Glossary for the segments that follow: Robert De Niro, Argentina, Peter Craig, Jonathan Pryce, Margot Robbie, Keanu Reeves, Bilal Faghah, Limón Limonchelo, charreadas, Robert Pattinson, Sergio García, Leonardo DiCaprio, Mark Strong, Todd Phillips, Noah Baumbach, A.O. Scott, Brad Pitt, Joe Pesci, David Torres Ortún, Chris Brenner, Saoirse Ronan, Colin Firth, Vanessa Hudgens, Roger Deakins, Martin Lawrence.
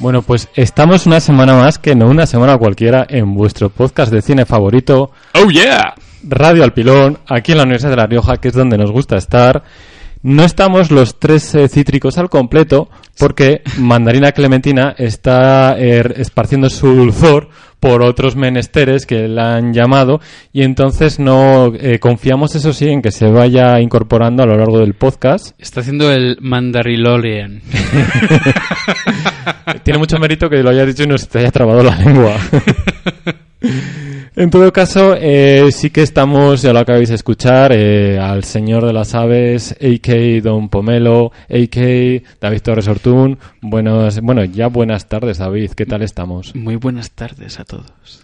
Bueno, pues estamos una semana más, que no una semana cualquiera, en vuestro podcast de cine favorito. ¡Oh, yeah! Radio Al Pilón, aquí en la Universidad de La Rioja, que es donde nos gusta estar. No estamos los tres cítricos al completo, porque Mandarina Clementina está esparciendo su dulzor por otros menesteres que la han llamado, y entonces no confiamos, eso sí, en que se vaya incorporando a lo largo del podcast. Está haciendo el Mandarilorian. Tiene mucho mérito que lo haya dicho y no se te haya trabado la lengua. En todo caso, sí que estamos, ya lo acabáis de escuchar, al señor de las aves, a.k.a. Don Pomelo, a.k.a. David Torres Ortún. Buenas tardes, David. ¿Qué tal estamos? Muy buenas tardes a todos.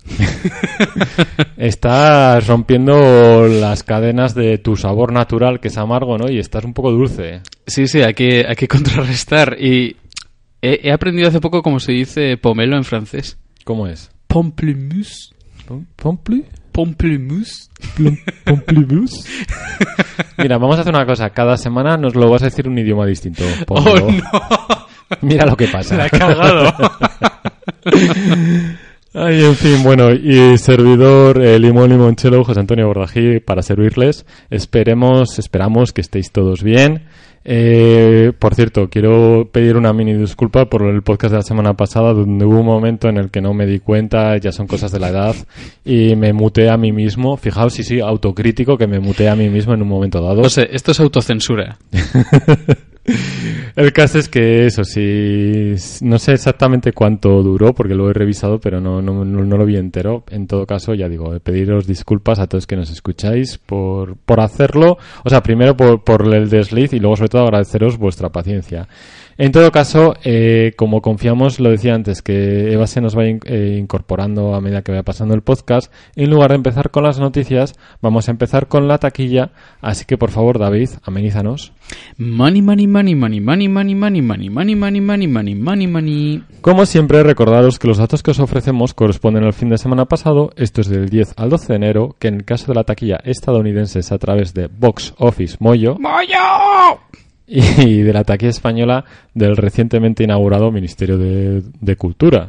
Estás rompiendo las cadenas de tu sabor natural, que es amargo, ¿no? Y estás un poco dulce. Sí, hay que contrarrestar. Y he aprendido hace poco cómo se dice pomelo en francés. ¿Cómo es? Pamplemousse. Pamplemousse. Pamplemousse. Mira, vamos a hacer una cosa. Cada semana nos lo vas a decir un idioma distinto. Pomelo. ¡Oh, no! Mira lo que pasa. La he cagado. Ay, en fin, bueno, y servidor Limón Limonchelo, José Antonio Bordají, para servirles. Esperamos que estéis todos bien. Por cierto, quiero pedir una mini disculpa por el podcast de la semana pasada, donde hubo un momento en el que no me di cuenta, ya son cosas de la edad, y me muteé a mí mismo. Fijaos, sí, autocrítico, que me muteé a mí mismo en un momento dado. No sé, esto es autocensura. El caso es que eso sí, no sé exactamente cuánto duró porque lo he revisado, pero no lo vi entero. En todo caso, ya digo, pediros disculpas a todos que nos escucháis por hacerlo, o sea, primero por el desliz y luego sobre todo agradeceros vuestra paciencia. En todo caso, como confiamos, lo decía antes, que Eva se nos va incorporando a medida que vaya pasando el podcast, en lugar de empezar con las noticias, vamos a empezar con la taquilla, así que por favor, David, amenízanos. Money, money, money, money, money, money, money, money, money, money, money, money, money, money. Como siempre, recordaros que los datos que os ofrecemos corresponden al fin de semana pasado, esto es del 10 al 12 de enero, que en el caso de la taquilla estadounidense es a través de Box Office Mojo. ¡Mojo! Y de la taquilla española del recientemente inaugurado Ministerio de Cultura.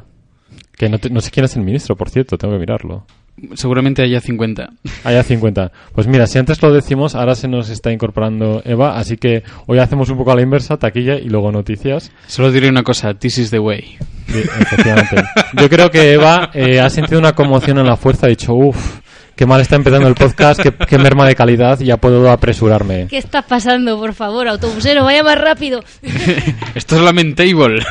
Que no sé quién es el ministro, por cierto, tengo que mirarlo. Seguramente haya 50. Haya 50. Pues mira, si antes lo decimos, ahora se nos está incorporando Eva, así que hoy hacemos un poco a la inversa, taquilla y luego noticias. Solo diré una cosa, this is the way. Sí, efectivamente. Yo creo que Eva ha sentido una conmoción en la fuerza, ha dicho, qué mal está empezando el podcast, qué merma de calidad, ya puedo apresurarme. ¿Qué está pasando, por favor, autobusero? Vaya más rápido. Esto es lamentable.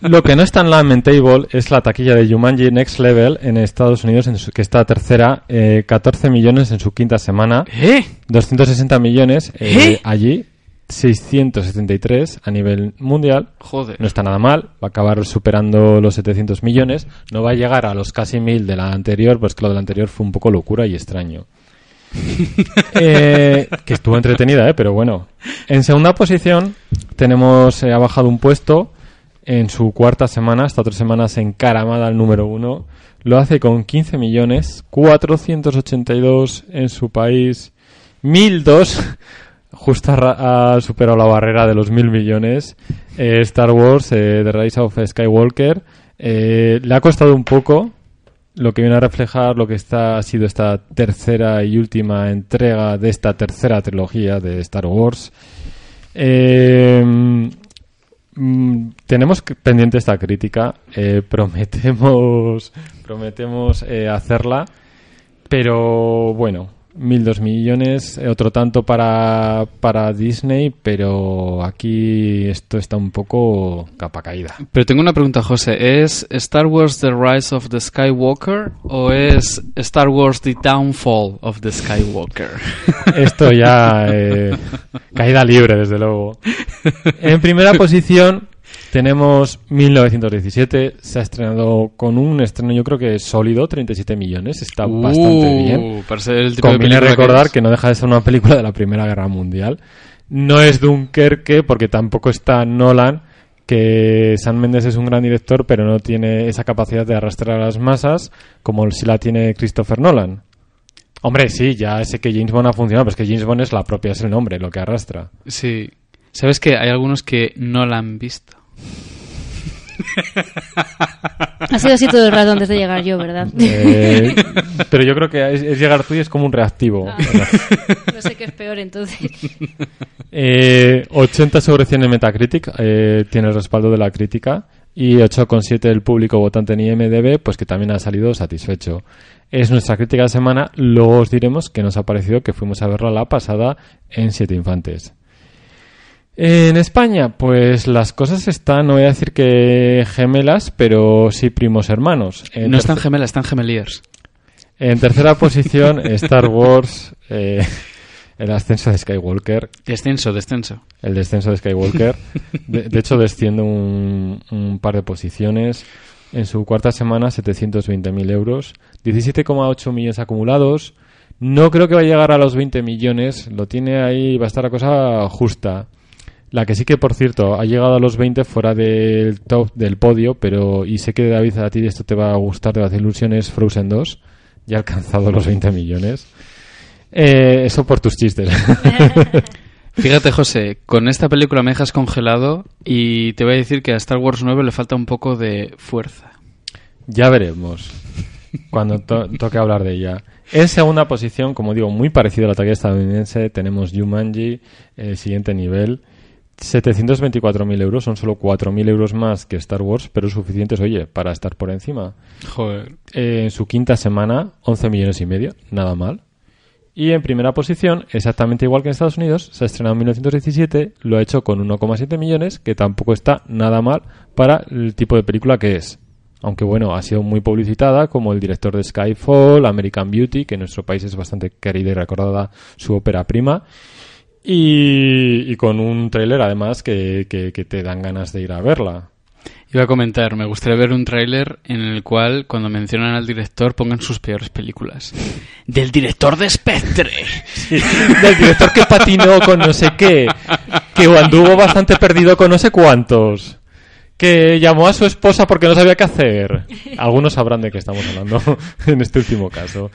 Lo que no es tan lamentable es la taquilla de Jumanji Next Level en Estados Unidos, que está tercera, 14 millones en su quinta semana, 260 millones allí, 673 a nivel mundial. Joder. No está nada mal, va a acabar superando los 700 millones, no va a llegar a los casi 1000 de la anterior, pues que lo de la anterior fue un poco locura y extraño. Que estuvo entretenida, pero bueno. En segunda posición tenemos, ha bajado un puesto en su cuarta semana, hasta 3 semanas encaramada al número 1, lo hace con 15 millones, 482 en su país, 1002. Justo ha superado la barrera de los 1.000 millones. Star Wars, The Rise of Skywalker, le ha costado un poco, lo que viene a reflejar lo que ha sido esta tercera y última entrega de esta tercera trilogía de Star Wars. Tenemos pendiente esta crítica, prometemos hacerla, pero bueno, 1.200 millones, otro tanto para Disney, pero aquí esto está un poco capa caída. Pero tengo una pregunta, José. ¿Es Star Wars The Rise of the Skywalker o es Star Wars The Downfall of the Skywalker? Esto ya... caída libre, desde luego. En primera posición tenemos 1917, se ha estrenado con un estreno, yo creo que sólido, 37 millones, está bastante bien. Para ser el tipo de película, conviene recordar que no deja de ser una película de la Primera Guerra Mundial. No es Dunkerque, porque tampoco está Nolan, que Sam Mendes es un gran director, pero no tiene esa capacidad de arrastrar a las masas como si la tiene Christopher Nolan. Hombre, sí, ya sé que James Bond ha funcionado, pero es que James Bond es la propia, es el nombre, lo que arrastra. Sí. ¿Sabes que hay algunos que no la han visto? Ha sido así todo el rato antes de llegar yo, ¿verdad? Pero yo creo que es llegar tú y es como un reactivo. No sé qué es peor, entonces. 80 sobre 100 en Metacritic, tiene el respaldo de la crítica, y 8,7 del público votante en IMDb, pues que también ha salido satisfecho. Es nuestra crítica de semana, luego os diremos qué nos ha parecido, que fuimos a verla la pasada en Siete Infantes. En España, pues las cosas están, no voy a decir que gemelas, pero sí primos hermanos. No están gemelas, están gemeliers. En tercera posición, Star Wars, el ascenso de Skywalker. Descenso. El descenso de Skywalker. De hecho, desciende un par de posiciones. En su cuarta semana, 720.000 euros. 17,8 millones acumulados. No creo que va a llegar a los 20 millones. Lo tiene ahí, va a estar la cosa justa. La que sí que, por cierto, ha llegado a los 20 fuera del top del podio, pero, y sé que David, a ti esto te va a gustar, te va a hacer ilusiones, Frozen 2, ya ha alcanzado los 20 millones. Eso por tus chistes. Fíjate, José, con esta película me dejas congelado y te voy a decir que a Star Wars 9 le falta un poco de fuerza. Ya veremos cuando toque hablar de ella. En segunda posición, como digo, muy parecido a la taquilla estadounidense, tenemos Jumanji, el siguiente nivel. 724.000 euros, son solo 4.000 euros más que Star Wars, pero suficientes, oye, para estar por encima. Joder. En su quinta semana, 11 millones y medio, nada mal. Y en primera posición, exactamente igual que en Estados Unidos, se ha estrenado en 1917, lo ha hecho con 1,7 millones, que tampoco está nada mal para el tipo de película que es. Aunque bueno, ha sido muy publicitada, como el director de Skyfall, American Beauty, que en nuestro país es bastante querida y recordada su ópera prima. Y con un tráiler, además, que te dan ganas de ir a verla. Iba a comentar, me gustaría ver un tráiler en el cual, cuando mencionan al director, pongan sus peores películas. ¡Del director de Spectre! Sí, del director que patinó con no sé qué, que anduvo bastante perdido con no sé cuántos, que llamó a su esposa porque no sabía qué hacer. Algunos sabrán de qué estamos hablando en este último caso.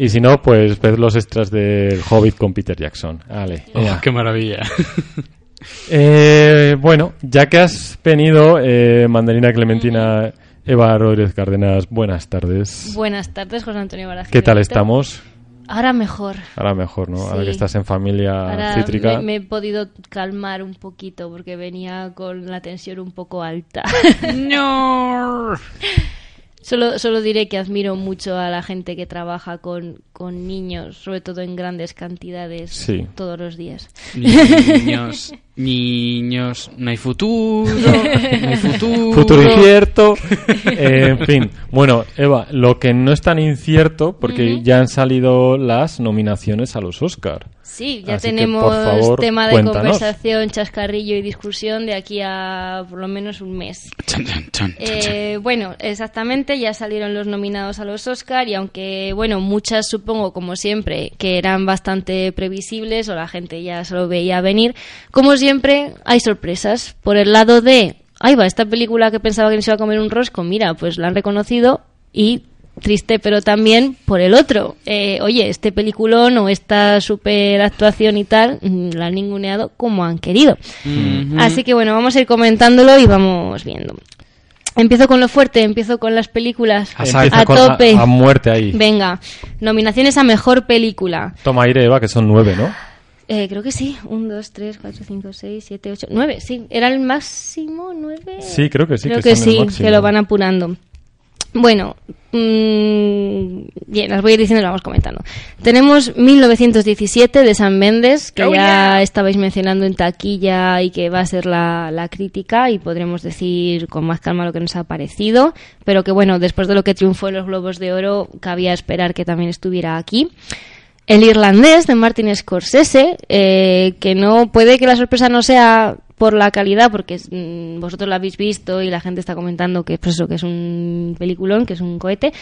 Y si no, pues ved los extras del Hobbit con Peter Jackson. Vale. Oh, ¡qué maravilla! Bueno, ya que has venido, Mandarina Clementina, Eva Rodríguez Cárdenas, buenas tardes. Buenas tardes, José Antonio Bordají. ¿Qué tal estamos? Ahora mejor. Ahora mejor, ¿no? Sí. Ahora que estás en familia ahora cítrica. Me he podido calmar un poquito porque venía con la tensión un poco alta. ¡No! Solo diré que admiro mucho a la gente que trabaja con niños, sobre todo en grandes cantidades, sí, todos los días. Niños, no hay futuro. Futuro incierto. En fin, bueno, Eva, lo que no es tan incierto, porque ya han salido las nominaciones a los Oscar. Sí, ya así tenemos que, por favor, tema de conversación, chascarrillo y discusión de aquí a por lo menos un mes. Chan. Bueno, exactamente, ya salieron los nominados a los Oscar y aunque, bueno, muchas supongo, como siempre, que eran bastante previsibles o la gente ya se lo veía venir, como siempre, hay sorpresas. Por el lado de, ahí va, esta película que pensaba que nos iba a comer un rosco, mira, pues la han reconocido y... Triste, pero también por el otro. Oye, este peliculón o esta super actuación y tal, la han ninguneado como han querido. Mm-hmm. Así que bueno, vamos a ir comentándolo y vamos viendo. Empiezo con lo fuerte, empiezo con las películas a tope. A muerte ahí. Venga, nominaciones a mejor película. Toma aire, Eva, que son 9, ¿no? Creo que sí. 1, 2, 3, 4, 5, 6, 7, 8, 9. Sí, ¿era el máximo 9? Sí, creo que sí. Creo que sí, que lo van apurando. Bueno, bien, las voy a ir diciendo y las vamos comentando. Tenemos 1917 de Sam Mendes, que ya estabais mencionando en taquilla y que va a ser la crítica y podremos decir con más calma lo que nos ha parecido, pero que bueno, después de lo que triunfó en los Globos de Oro, cabía esperar que también estuviera aquí. El irlandés de Martin Scorsese, que no puede que la sorpresa no sea por la calidad, porque vosotros la habéis visto y la gente está comentando que, pues eso, que es un peliculón, que es un cohete.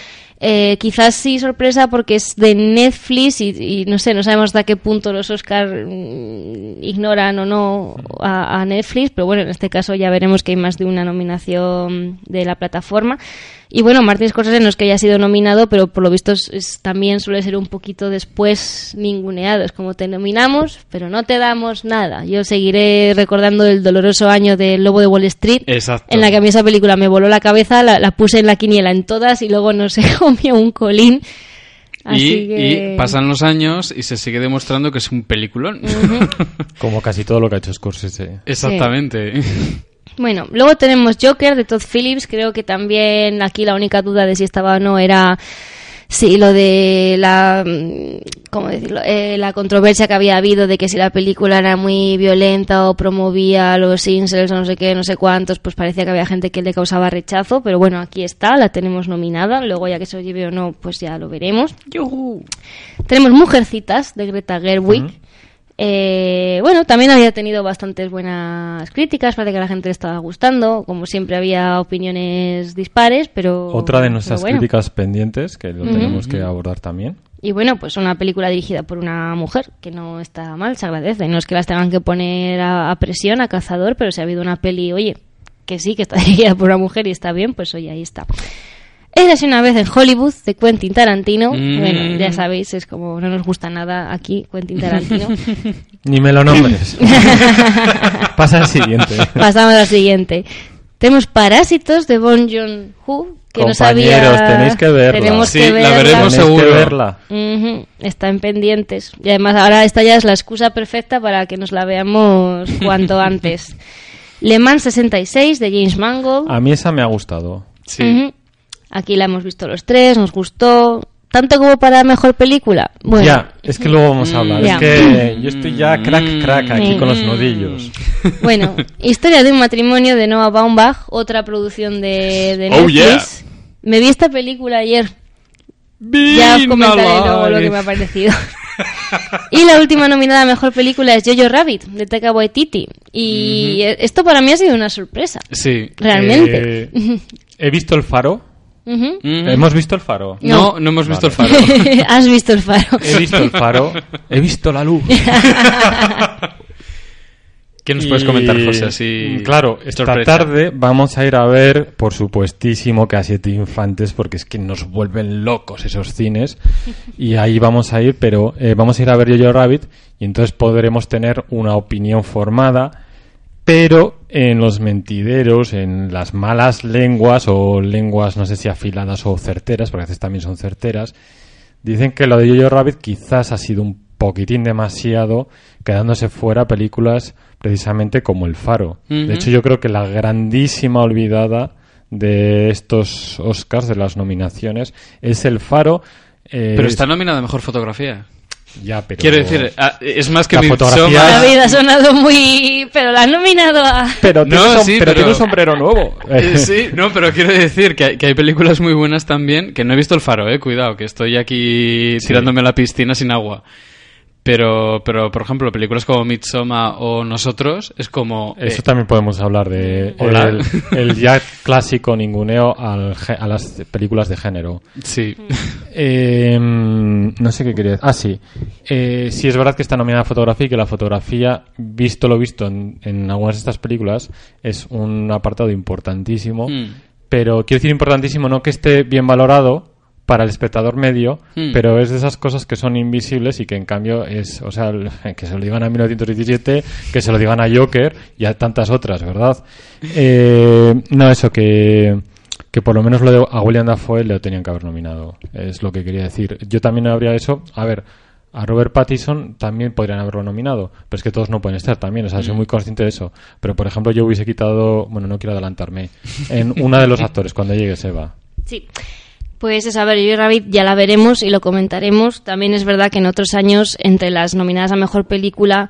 Quizás sí sorpresa porque es de Netflix y no sé, no sabemos hasta qué punto los Oscar ignoran o no a Netflix, pero bueno, en este caso ya veremos que hay más de una nominación de la plataforma. Y bueno, Martin Scorsese no es que haya sido nominado, pero por lo visto también suele ser un poquito después ninguneado. Es como te nominamos, pero no te damos nada. Yo seguiré recordando el doloroso año de Lobo de Wall Street. Exacto. En la que a mí esa película me voló la cabeza, la puse en la quiniela en todas y luego no se comió un colín. Y pasan los años y se sigue demostrando que es un peliculón. Uh-huh. Como casi todo lo que ha hecho Scorsese. Exactamente. Sí. Bueno, luego tenemos Joker de Todd Phillips. Creo que también aquí la única duda de si estaba o no era sí, lo de la, ¿cómo decirlo? La controversia que había habido de que si la película era muy violenta o promovía a los incels o no sé qué, no sé cuántos, pues parecía que había gente que le causaba rechazo, pero bueno, aquí está, la tenemos nominada, luego ya que se lo lleve o no, pues ya lo veremos. ¡Yuhu! Tenemos Mujercitas de Greta Gerwig. Uh-huh. Bueno, también había tenido bastantes buenas críticas, parece que a la gente le estaba gustando, como siempre había opiniones dispares, pero... Otra de nuestras críticas pendientes, que lo tenemos que abordar también. Y bueno, pues una película dirigida por una mujer, que no está mal, se agradece, no es que las tengan que poner a presión, a cazador, pero si ha habido una peli, oye, que sí, que está dirigida por una mujer y está bien, pues oye, ahí está. Érase una vez en Hollywood, de Quentin Tarantino. Bueno, ya sabéis, es como no nos gusta nada aquí, Quentin Tarantino. Ni me lo nombres. Pasa al siguiente. Pasamos al siguiente. Tenemos Parásitos de Bong Joon-ho, que no sabía... Compañeros, tenéis que verla. Tenemos que verla. La veremos seguro. Verla. Uh-huh. Está en pendientes. Y además ahora esta ya es la excusa perfecta para que nos la veamos cuanto antes. Le Mans 66 de James Mangold. A mí esa me ha gustado. Sí. Uh-huh. Aquí la hemos visto los tres, nos gustó. ¿Tanto como para mejor película? Bueno. Ya, es que luego vamos a hablar. Es que yo estoy ya crack aquí con los nudillos. Bueno, Historia de un matrimonio de Noah Baumbach, otra producción de Netflix. Oh, yeah. Me vi esta película ayer. Ya os comentaré luego lo que me ha parecido. Y la última nominada a mejor película es Jojo Rabbit, de Taika Waititi. Y esto para mí ha sido una sorpresa. Sí. Realmente. He visto El Faro. Uh-huh. ¿Hemos visto El Faro? No hemos visto El Faro. ¿Has visto El Faro? He visto El Faro. He visto la luz. ¿Qué nos puedes comentar, José? Así... Claro, esta tarde vamos a ir a ver, por supuestísimo, Casiete Infantes, porque es que nos vuelven locos esos cines. Y ahí vamos a ir, pero vamos a ir a ver Jojo Rabbit y entonces podremos tener una opinión formada. Pero en los mentideros, en las malas lenguas, o lenguas no sé si afiladas o certeras, porque a veces también son certeras, dicen que lo de Jojo Rabbit quizás ha sido un poquitín demasiado, quedándose fuera películas precisamente como El Faro. Uh-huh. De hecho, yo creo que la grandísima olvidada de estos Oscars, de las nominaciones, es El Faro. Pero está nominada a Mejor Fotografía. Ya, pero quiero decir, es más que la fotografía. La vida ha sonado muy... Pero la han nominado a... Pero tiene un sombrero nuevo. Sí, no, pero quiero decir que hay películas muy buenas también, que no he visto El Faro, cuidado, que estoy aquí tirándome a la piscina sin agua. Pero por ejemplo, películas como Midsommar o Nosotros, es como... Eso también podemos hablar de... El ya clásico ninguneo a las películas de género. Sí. No sé qué quería decir. Ah, sí. Sí, es verdad que está nominada a fotografía y que la fotografía, visto lo visto en algunas de estas películas, es un apartado importantísimo. Pero quiero decir importantísimo, no que esté bien valorado, para el espectador medio, pero es de esas cosas que son invisibles y que en cambio es, o sea, que se lo digan a 1917, que se lo digan a Joker y a tantas otras, ¿verdad? No, eso, que por lo menos lo de a William Dafoe le tenían que haber nominado, es lo que quería decir. Yo también habría eso, a ver, a Robert Pattinson también podrían haberlo nominado, pero es que todos no pueden estar también, o sea, soy muy consciente de eso, pero por ejemplo yo hubiese quitado, bueno, no quiero adelantarme, en uno de los actores, cuando llegue Seba. Sí. Pues eso, a ver, Jojo Rabbit ya la veremos y lo comentaremos. También es verdad que en otros años, entre las nominadas a Mejor Película,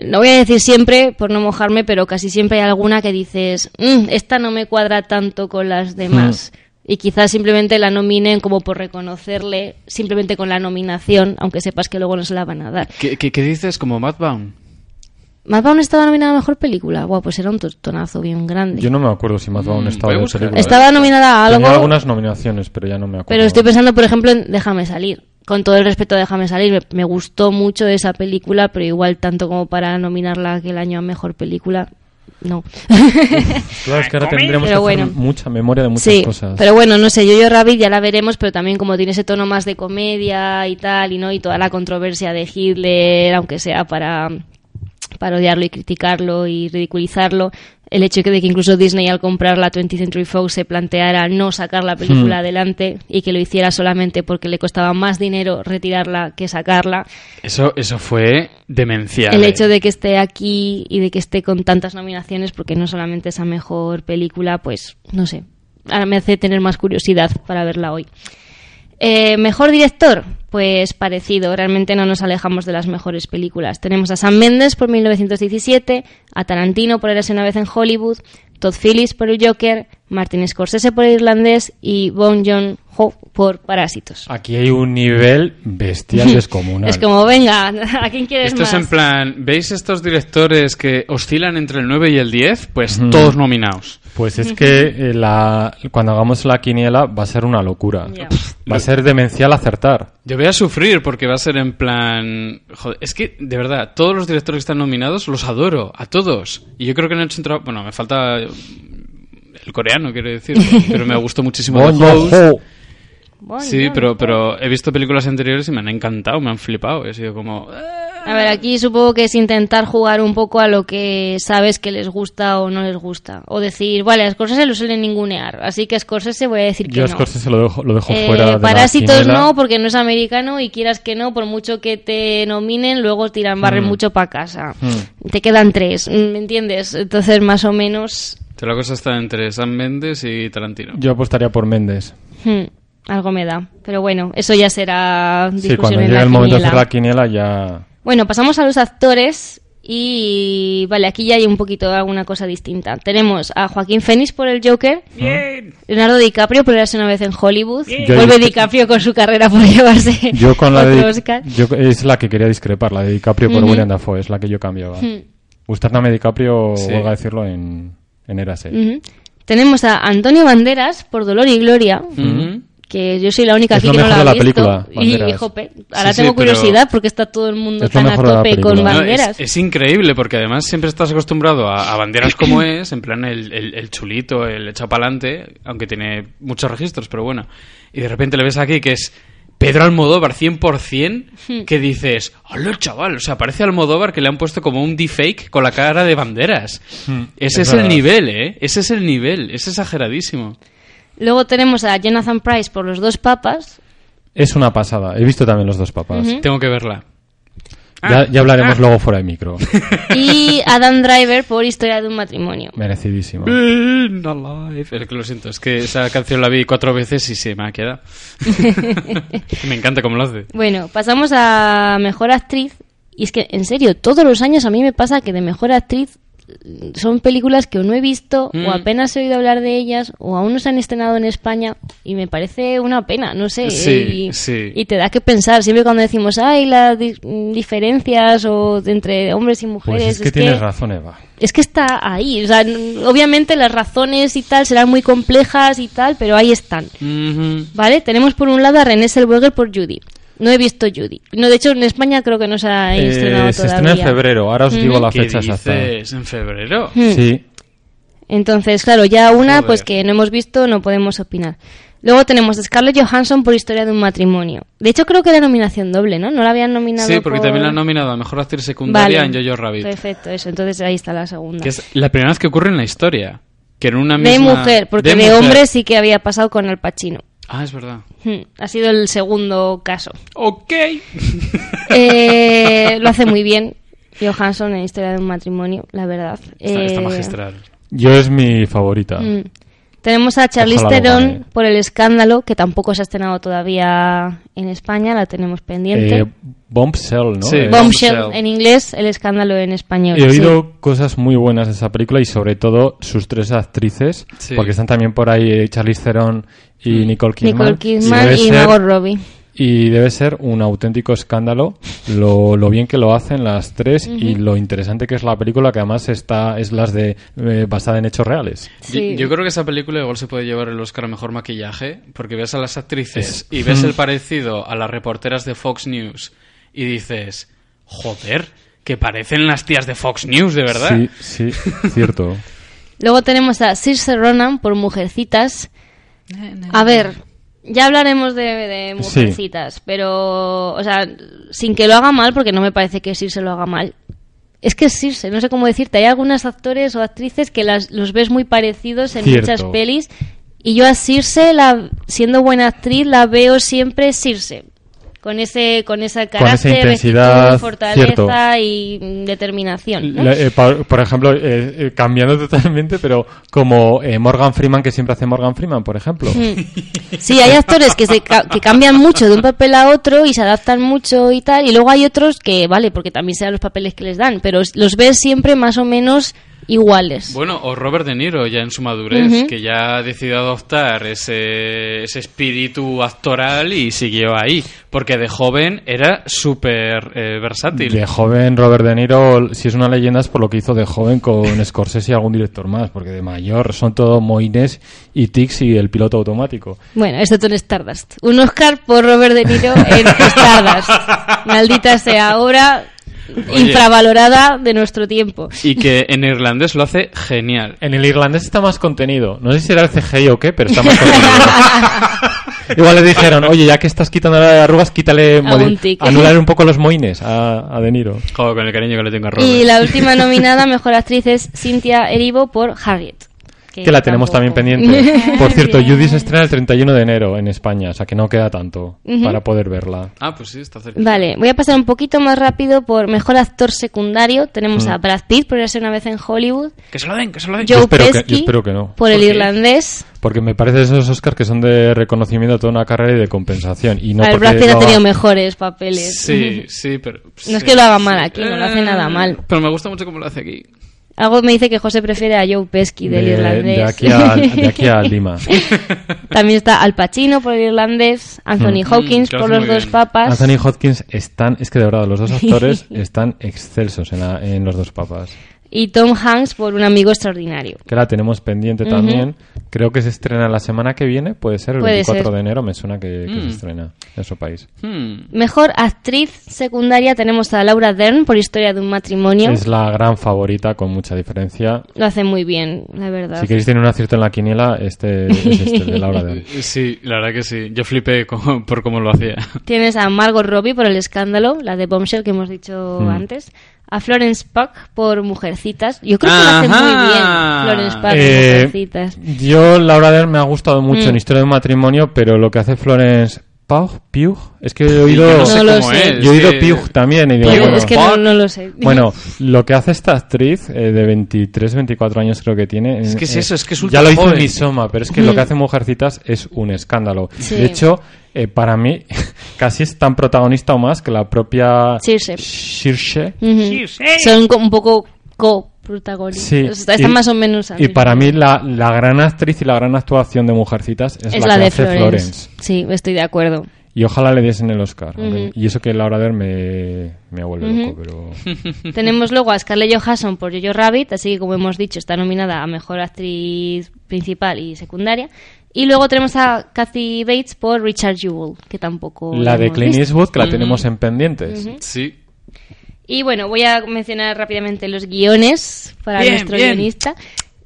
no voy a decir siempre, por no mojarme, pero casi siempre hay alguna que dices, esta no me cuadra tanto con las demás. Y quizás simplemente la nominen como por reconocerle, simplemente con la nominación, aunque sepas que luego no se la van a dar. ¿Qué dices? ¿Como Mudbound? ¿Matt Vaughn estaba nominada a Mejor Película? Buah, pues era un tonazo bien grande. Yo no me acuerdo si Matt Vaughn estaba en película. Estaba nominada a algo... Tenía algunas nominaciones, pero ya no me acuerdo. Pero estoy pensando, por ejemplo, en Déjame Salir. Con todo el respeto a Déjame Salir, me gustó mucho esa película, pero igual tanto como para nominarla aquel año a Mejor Película... No. Claro, es que ahora tendremos que hacer mucha memoria de muchas cosas. Pero bueno, no sé, Yo-Yo Rabbit ya la veremos, pero también como tiene ese tono más de comedia y tal, y no, y toda la controversia de Hitler, aunque sea para odiarlo y criticarlo y ridiculizarlo, el hecho de que incluso Disney al comprar la 20th Century Fox se planteara no sacar la película adelante y que lo hiciera solamente porque le costaba más dinero retirarla que sacarla. Eso fue demencial. El hecho de que esté aquí y de que esté con tantas nominaciones, porque no solamente es a Mejor Película, pues no sé, ahora me hace tener más curiosidad para verla hoy. Mejor director, pues parecido, realmente no nos alejamos de las mejores películas. Tenemos a Sam Mendes por 1917, a Tarantino por Érase una vez en Hollywood, Todd Phillips por El Joker, Martin Scorsese por El Irlandés y Bong Joon-ho por Parásitos. Aquí hay un nivel bestial, descomunal. Es como, venga, ¿a quién quieres más? Esto es en plan, ¿veis estos directores que oscilan entre el 9 y el 10? Pues todos nominados. Pues es que cuando hagamos la quiniela va a ser una locura. Yeah. Va a ser demencial acertar. Yo voy a sufrir porque va a ser en plan... Joder, es que, de verdad, todos los directores que están nominados los adoro, a todos. Y yo creo que no he hecho un trabajo... Bueno, me falta el coreano, quiero decir, pero me gustó muchísimo. The Host. Sí, pero he visto películas anteriores y me han encantado, me han flipado. He sido como... A ver, aquí supongo que es intentar jugar un poco a lo que sabes que les gusta o no les gusta. O decir, vale, a Scorsese lo suelen ningunear, así que a Scorsese voy a decir que no. Yo a Scorsese lo dejo fuera de la quiniela. Parásitos no, porque no es americano y quieras que no, por mucho que te nominen, luego barren mucho para casa. Te quedan tres, ¿me entiendes? Entonces, más o menos... La cosa está entre Sam Mendes y Tarantino. Yo apostaría por Mendes. Algo me da. Pero bueno, eso ya será discusión. Sí, cuando llegue el momento de hacer la quiniela ya... Bueno, pasamos a los actores y... Vale, aquí ya hay un poquito alguna cosa distinta. Tenemos a Joaquín Phoenix por El Joker. Bien. Leonardo DiCaprio por Érase una vez en Hollywood. Bien. Vuelve DiCaprio con su carrera por llevarse Oscar. Es la que quería discrepar, la de DiCaprio por William Dafoe, es la que yo cambiaba. Gustarme DiCaprio, vuelvo a decirlo, en Érase. Tenemos a Antonio Banderas por Dolor y Gloria. Que yo soy la única aquí que no la ha visto. Y jope, ahora tengo curiosidad porque está todo el mundo tan a tope con Banderas. No, es increíble porque además siempre estás acostumbrado a Banderas como es, en plan el chulito, el echado para adelante, aunque tiene muchos registros, pero bueno. Y de repente le ves aquí que es Pedro Almodóvar 100%, que dices, hola chaval, o sea, parece Almodóvar que le han puesto como un deepfake con la cara de Banderas. Ese es el nivel, ¿eh? Ese es el nivel, es exageradísimo. Luego tenemos a Jonathan Pryce por Los dos papas. Es una pasada. He visto también Los dos papas. Tengo que verla. Ya hablaremos luego fuera de micro. Y Adam Driver por Historia de un matrimonio. Merecidísimo. Lo siento, es que esa canción la vi 4 veces y se me ha quedado. Me encanta cómo lo hace. Bueno, pasamos a Mejor Actriz. Y es que, en serio, todos los años a mí me pasa que de Mejor Actriz... son películas que o no he visto o apenas he oído hablar de ellas o aún no se han estrenado en España y me parece una pena, no sé, y te da que pensar siempre cuando decimos ay, las diferencias o entre hombres y mujeres, pues es que tienes razón, Eva, es que está ahí, o sea, obviamente las razones y tal serán muy complejas y tal, pero ahí están. Vale, tenemos por un lado a Renée Zellweger por Judy. No he visto Judy. No, de hecho, en España creo que no se ha estrenado todavía. Se estrena en febrero. Ahora os digo la fecha exacta. ¿Qué dices? ¿En febrero? Sí. Entonces, claro, ya una, joder, pues que no hemos visto, no podemos opinar. Luego tenemos a Scarlett Johansson por Historia de un matrimonio. De hecho, creo que era nominación doble, ¿no? No la habían nominado. Sí, porque también la han nominado a Mejor Actriz Secundaria en Jojo Rabbit. Perfecto, eso. Entonces ahí está la segunda. Que es la primera vez que ocurre en la historia. Que en una misma... De mujer, porque de hombre sí que había pasado con Al Pacino. Ah, es verdad. Ha sido el segundo caso. Ok. Lo hace muy bien Johansson en Historia de un matrimonio, la verdad. Está magistral. Yo es mi favorita. Tenemos a Charlize Theron por El escándalo, que tampoco se ha estrenado todavía en España, la tenemos pendiente. Bombshell, ¿no? Sí, Bombshell en inglés, El escándalo en español. He oído cosas muy buenas de esa película y sobre todo sus 3 actrices, porque están también por ahí Charlize Theron y Nicole Kidman. Nicole Kidman y Margot Robbie. Y debe ser un auténtico escándalo lo bien que lo hacen las tres y lo interesante que es la película, que además es las de basada en hechos reales. Sí. Yo creo que esa película igual se puede llevar el Oscar a mejor maquillaje, porque ves a las actrices y ves el parecido a las reporteras de Fox News y dices, joder, que parecen las tías de Fox News, de verdad. Sí, sí, cierto. Luego tenemos a Saoirse Ronan por Mujercitas. A ver... Ya hablaremos de Mujercitas, sí. Pero, o sea, sin que lo haga mal, porque no me parece que Saoirse lo haga mal. Es que Saoirse, no sé cómo decirte, hay algunas actores o actrices que los ves muy parecidos en muchas pelis, y yo a Saoirse, siendo buena actriz, la veo siempre Saoirse, con ese carácter, con esa intensidad, fortaleza y determinación, ¿no? Por ejemplo, cambiando totalmente, pero como Morgan Freeman, que siempre hace Morgan Freeman, por ejemplo. Sí, hay actores que cambian mucho de un papel a otro y se adaptan mucho y tal, y luego hay otros que, vale, porque también sean los papeles que les dan, pero los ves siempre más o menos iguales. Bueno, o Robert De Niro, ya en su madurez, que ya ha decidido adoptar ese espíritu actoral y siguió ahí, porque de joven era súper versátil. De joven, Robert De Niro, si es una leyenda, es por lo que hizo de joven con Scorsese y algún director más, porque de mayor son todos Moines y Tics y El piloto automático. Bueno, excepto en Stardust. Un Oscar por Robert De Niro en Stardust. Maldita sea, ahora... Oye, infravalorada de nuestro tiempo. Y que en irlandés lo hace genial. En el irlandés está más contenido. No sé si era el CGI o qué, pero está más contenido. Igual le dijeron, oye, ya que estás quitando las arrugas, quítale, anular un poco los moines a De Niro. Joder, con el cariño que le tengo a Robert. Y la última nominada mejor actriz es Cynthia Erivo por Harriet, que la tenemos también pendiente. Por cierto, Judy se estrena el 31 de enero en España, o sea que no queda tanto para poder verla. Ah, pues sí, está cerca. Vale, voy a pasar un poquito más rápido por mejor actor secundario. Tenemos a Brad Pitt por Érase una vez en Hollywood. Que se lo den, que se lo den. Yo espero que no. Por El irlandés. Porque me parece esos Oscars que son de reconocimiento a toda una carrera y de compensación. Y no, a ver, Brad Pitt ha tenido mejores papeles. Sí, sí, pero... No es que lo haga mal aquí, no lo hace nada mal. Pero me gusta mucho cómo lo hace aquí. Algo me dice que José prefiere a Joe Pesci del irlandés. De aquí a Lima. También está Al Pacino por El irlandés, Anthony Hopkins por Los dos papas. Anthony Hopkins es que de verdad los dos actores están excelsos en Los dos papas. Y Tom Hanks por Un amigo extraordinario. Que la tenemos pendiente también. Creo que se estrena la semana que viene, puede ser el 24 de enero, me suena que se estrena en su país. Mejor actriz secundaria tenemos a Laura Dern por Historia de un matrimonio. Es la gran favorita con mucha diferencia. Lo hace muy bien, la verdad. Si queréis tener un acierto en la quiniela, este de Laura Dern. Sí, la verdad que sí. Yo flipé por cómo lo hacía. Tienes a Margot Robbie por El escándalo, la de Bombshell que hemos dicho antes. A Florence Pugh por Mujercitas. Yo creo que lo hace muy bien Florence Pugh por Mujercitas. Yo, Laura Dern me ha gustado mucho en Historia de un matrimonio, pero lo que hace Florence Pugh, es que he oído... No sé cómo es. Yo he oído Pugh también. Y digo, bueno, es que no lo sé. Bueno, lo que hace esta actriz de 23, 24 años creo que tiene... Es que es eso, es que es ultra joven. Ya lo hizo en Midsommar, pero es que lo que hace Mujercitas es un escándalo. Sí. De hecho... para mí, casi es tan protagonista o más que la propia Saoirse. Son un poco co-protagonistas. Sí. O sea, están más o menos... Y para mí la gran actriz y la gran actuación de Mujercitas es la que hace Florence. Sí, estoy de acuerdo. Y ojalá le diesen el Oscar. Y eso que Laura Dern me vuelve loco, pero... Tenemos luego a Scarlett Johansson por Jojo Rabbit, así que como hemos dicho, está nominada a Mejor Actriz Principal y Secundaria. Y luego tenemos a Kathy Bates por Richard Jewell, que tampoco... La de Clint Eastwood, que la tenemos en pendientes. Sí. Y bueno, voy a mencionar rápidamente los guiones para nuestro guionista.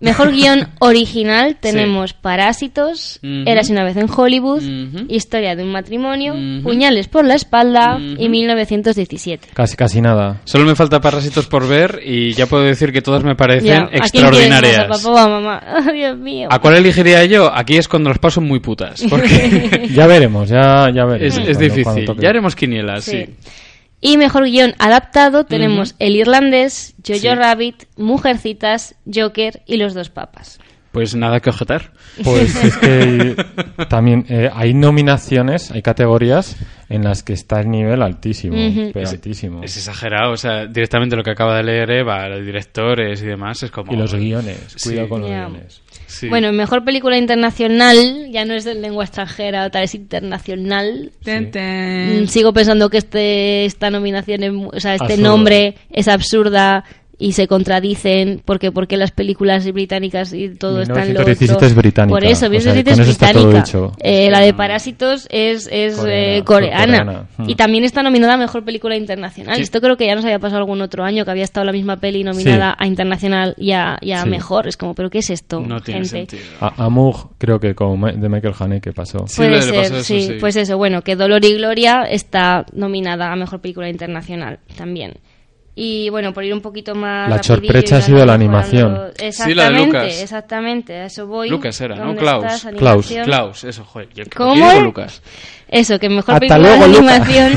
Mejor guión original tenemos Parásitos, Érase una vez en Hollywood, Historia de un matrimonio, Puñales por la espalda y 1917. Casi nada. Solo me falta Parásitos por ver y ya puedo decir que todas me parecen extraordinarias. ¿A quién quieres más, a papá o a mamá? Oh, Dios mío. ¿A cuál elegiría yo? Aquí es cuando los paso muy putas, porque ya veremos. Es difícil. Ya haremos quinielas, sí. Y mejor guión adaptado tenemos El irlandés, Jojo Rabbit, Mujercitas, Joker y Los dos papas. Pues nada que objetar. Pues es que también hay nominaciones, hay categorías en las que está el nivel altísimo, pero altísimo. Es exagerado, o sea, directamente lo que acaba de leer Eva, los directores y demás, es como... Y los guiones, cuidado con los guiones. Sí. Bueno, mejor película internacional, ya no es de lengua extranjera, tal es internacional. Sí. Sigo pensando que esta nominación, o sea, este absurda. Nombre es absurda. Y se contradicen porque las películas británicas y todo están en lo otro. Es británica. Por eso, 1917 es británica. La de Parásitos es coreana. Y también está nominada a Mejor Película Internacional. Sí. Esto creo que ya nos había pasado algún otro año que había estado la misma peli nominada a Internacional y a Mejor. Es como, ¿pero qué es esto? No tiene sentido. Amour, creo que de Michael Haneke pasó. Sí, puede ser, pasó eso, sí. Pues eso, bueno, que Dolor y Gloria está nominada a Mejor Película Internacional también. Y bueno, por ir un poquito más... La chorprecha ha sido la animación. Sí, la de Lucas. Exactamente, a eso voy. Lucas era, ¿no? Klaus, eso, joder. ¿Cómo? Lucas. Eso, que mejor película de animación...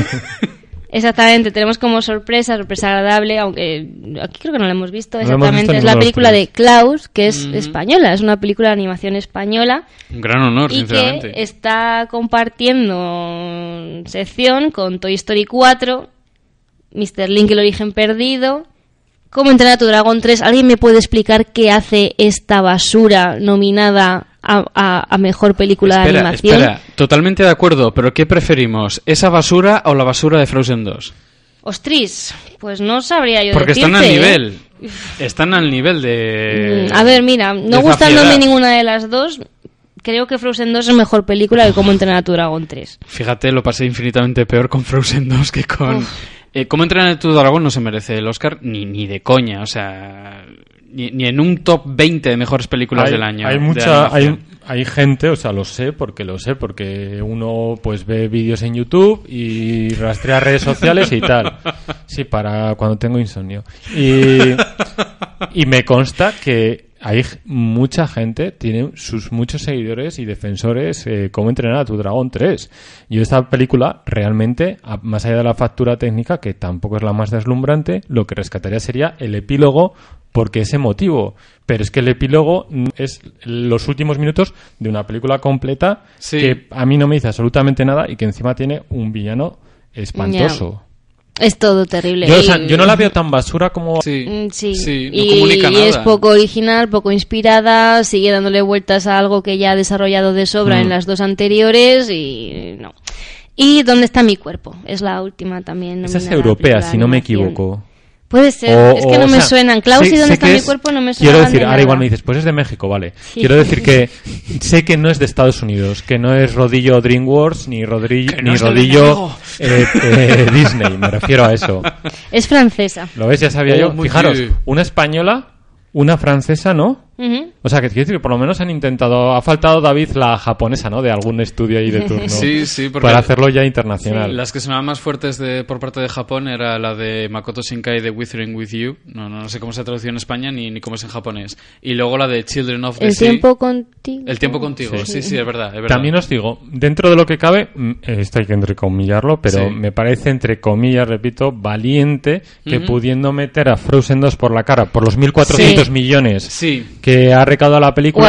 Exactamente, tenemos como sorpresa agradable, aunque aquí creo que no la hemos visto. Exactamente, es la película de Klaus, que es española, es una película de animación española. Un gran honor, sinceramente. Y que está compartiendo sección con Toy Story 4... Mr. Link, el origen perdido. ¿Cómo entrenar a tu dragón 3? ¿Alguien me puede explicar qué hace esta basura nominada a mejor película de animación? Espera, totalmente de acuerdo, pero ¿qué preferimos? ¿Esa basura o la basura de Frozen 2? Ostris, pues no sabría yo porque decirte. Porque están al nivel. Están al nivel de... A ver, mira, no gustándome ninguna de las dos... Creo que Frozen 2 es mejor película que Cómo entrenar a tu dragón 3. Fíjate, lo pasé infinitamente peor con Frozen 2 que con... Cómo entrenar a tu dragón no se merece el Oscar ni de coña, o sea... Ni en un top 20 de mejores películas del año. Hay gente, o sea, lo sé porque uno pues ve vídeos en YouTube y rastrea redes sociales y tal. Sí, para cuando tengo insomnio. Y me consta que... Hay mucha gente, tiene sus muchos seguidores y defensores Cómo entrenar a tu dragón 3. Yo esta película realmente, más allá de la factura técnica, que tampoco es la más deslumbrante, lo que rescataría sería el epílogo, porque es emotivo. Pero es que el epílogo es los últimos minutos de una película completa que a mí no me dice absolutamente nada y que encima tiene un villano espantoso. Yeah. Es todo terrible. Yo no la veo tan basura como... Sí. No comunica nada. Y es poco original, poco inspirada, sigue dándole vueltas a algo que ya ha desarrollado de sobra en las dos anteriores y no. ¿Y dónde está mi cuerpo? Es la última también. Esa es europea, si no me equivoco. Puede ser, es que no me suenan. Klaus y dónde está mi cuerpo no me suenan. Quiero decir, ahora igual me dices, pues es de México, vale. Sí. Quiero decir que sé que no es de Estados Unidos, que no es rodillo DreamWorks ni rodillo Disney, me refiero a eso. Es francesa. ¿Lo ves? Ya sabía yo. Fijaros, una española, una francesa, ¿no? Uh-huh. O sea, que quiero decir, por lo menos han intentado... Ha faltado, David, la japonesa, ¿no? De algún estudio ahí de turno. Sí, porque... Para hacerlo ya internacional. Sí, las que sonaban más fuertes por parte de Japón era la de Makoto Shinkai de Withering With You. No sé cómo se ha traducido en España ni cómo es en japonés. Y luego la de Children of the Sea. El tiempo contigo. Sí, es verdad. También os digo, dentro de lo que cabe, esto hay que entrecomillarlo, pero me parece, entre comillas, repito, valiente que pudiendo meter a Frozen 2 por la cara, por los 1.400 millones... Sí. Que ha recaudado la película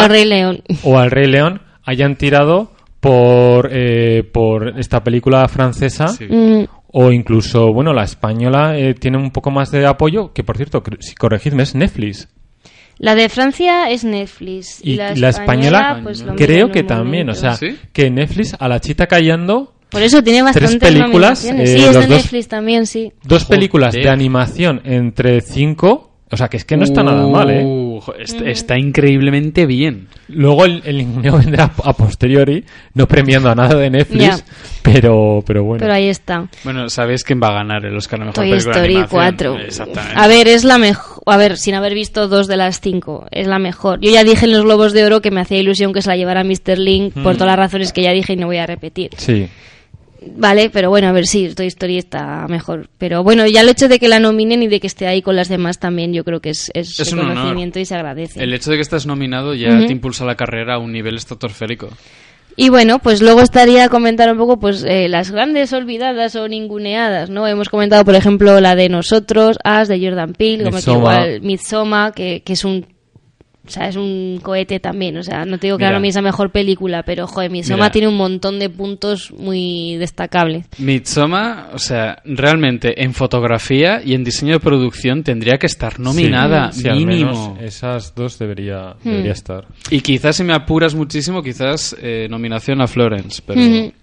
o al Rey León hayan tirado por esta película francesa o incluso la española tiene un poco más de apoyo, que por cierto, si corregidme, es Netflix. La de Francia es Netflix y la española pues creo que también momento. O sea, ¿sí? Que Netflix a la chita callando. Por eso tiene bastantes 3 películas es de Netflix también, sí. Dos películas de animación entre 5. O sea, que es que no está nada mal, ¿eh? Está increíblemente bien. Luego el niño vendrá a posteriori, no premiando a nada de Netflix, pero bueno. Pero ahí está. Bueno, sabéis quién va a ganar el Oscar a Mejor Toy Película Story de Animación. Toy Story 4. Exactamente. A ver, es la mejor... A ver, sin haber visto 2 de las 5, es la mejor. Yo ya dije en los Globos de Oro que me hacía ilusión que se la llevara Mr. Link por todas las razones que ya dije y no voy a repetir. Sí. Vale, pero bueno, a ver, sí, Toy Story está mejor. Pero bueno, ya el hecho de que la nominen y de que esté ahí con las demás también yo creo que es un reconocimiento y se agradece. El hecho de que estés nominado ya te impulsa la carrera a un nivel estratosférico. Y bueno, pues luego estaría a comentar un poco pues las grandes olvidadas o ninguneadas, ¿no? Hemos comentado, por ejemplo, la de Nosotros, As, de Jordan Peele, Midsommar, que es un... O sea, es un cohete también. O sea, no te digo que ahora mismo es la mejor película, pero, joder, Midsommar tiene un montón de puntos muy destacables. Midsommar, o sea, realmente en fotografía y en diseño de producción tendría que estar nominada, sí, mínimo. Al menos esas dos debería estar. Y quizás, si me apuras muchísimo, quizás nominación a Florence, pero... Mm-hmm.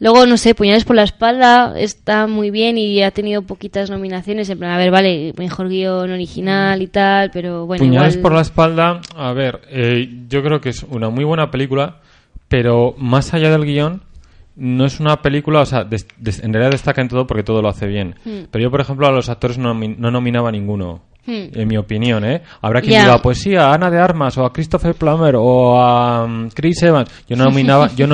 Luego, no sé, Puñales por la espalda está muy bien y ha tenido poquitas nominaciones. En plan, a ver, vale, mejor guión original y tal, pero bueno, Puñales por la espalda, a ver, yo creo que es una muy buena película, pero más allá del guión, no es una película, o sea, en realidad destaca en todo porque todo lo hace bien. Pero yo, por ejemplo, a los actores no nominaba a ninguno. En mi opinión, ¿eh? Habrá quien diga, pues sí, a Ana de Armas, o a Christopher Plummer, o a Chris Evans. Yo no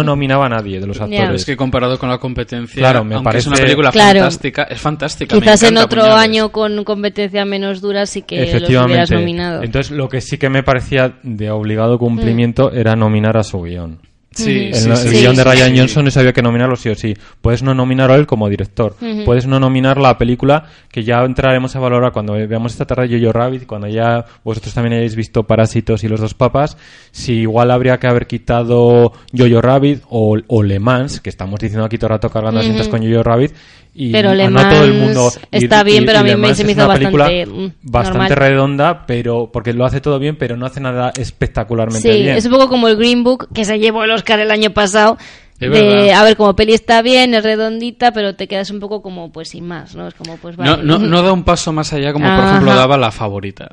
nominaba a nadie de los actores. Es que comparado con la competencia, claro, me parece... es una película fantástica, es fantástica. Quizás en otro año con competencia menos dura sí que los hubieras nominado. Entonces, lo que sí que me parecía de obligado cumplimiento era nominar a su guión. El guión de Ryan Johnson no sabía que nominarlo sí o sí. Puedes no nominar a él como director, puedes no nominar la película, que ya entraremos a valorar cuando veamos esta tarde Jojo Rabbit, cuando ya vosotros también hayáis visto Parásitos y Los Dos Papas, si igual habría que haber quitado Jojo Rabbit o Le Mans, que estamos diciendo aquí todo el rato cargando asientos con Jojo Rabbit, y pero Le Mans no todo el mundo está bien, pero a mí se me hizo bastante redonda, pero porque lo hace todo bien, pero no hace nada espectacularmente bien. Es un poco como el Green Book, que se llevó el Oscar el año pasado. A ver, como peli está bien, es redondita, pero te quedas un poco como pues sin más, ¿no? Es como pues vale. No da un paso más allá, como por ejemplo daba La Favorita.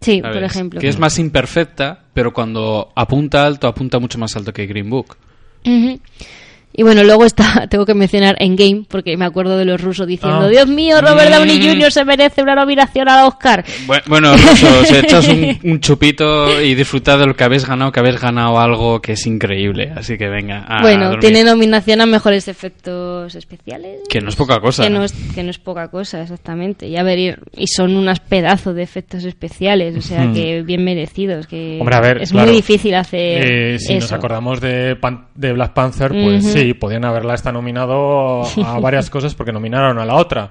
Sí, por ejemplo. Que es más imperfecta, pero cuando apunta alto, apunta mucho más alto que Green Book. Y bueno, luego tengo que mencionar Endgame, porque me acuerdo de los rusos diciendo, Dios mío, Robert Downey Jr. se merece una nominación al Oscar. Bueno, rusos, echas un chupito y disfrutad de lo que habéis ganado algo que es increíble, así que venga a dormir. Tiene nominación a mejores efectos especiales. Que no es poca cosa. Que no es poca cosa, exactamente. Y a ver, y son unas pedazos de efectos especiales, o sea, que bien merecidos. Que hombre, a ver, es muy difícil hacer si eso. Nos acordamos de Black Panther, pues sí. Y podían haberla nominado a varias cosas porque nominaron a la otra.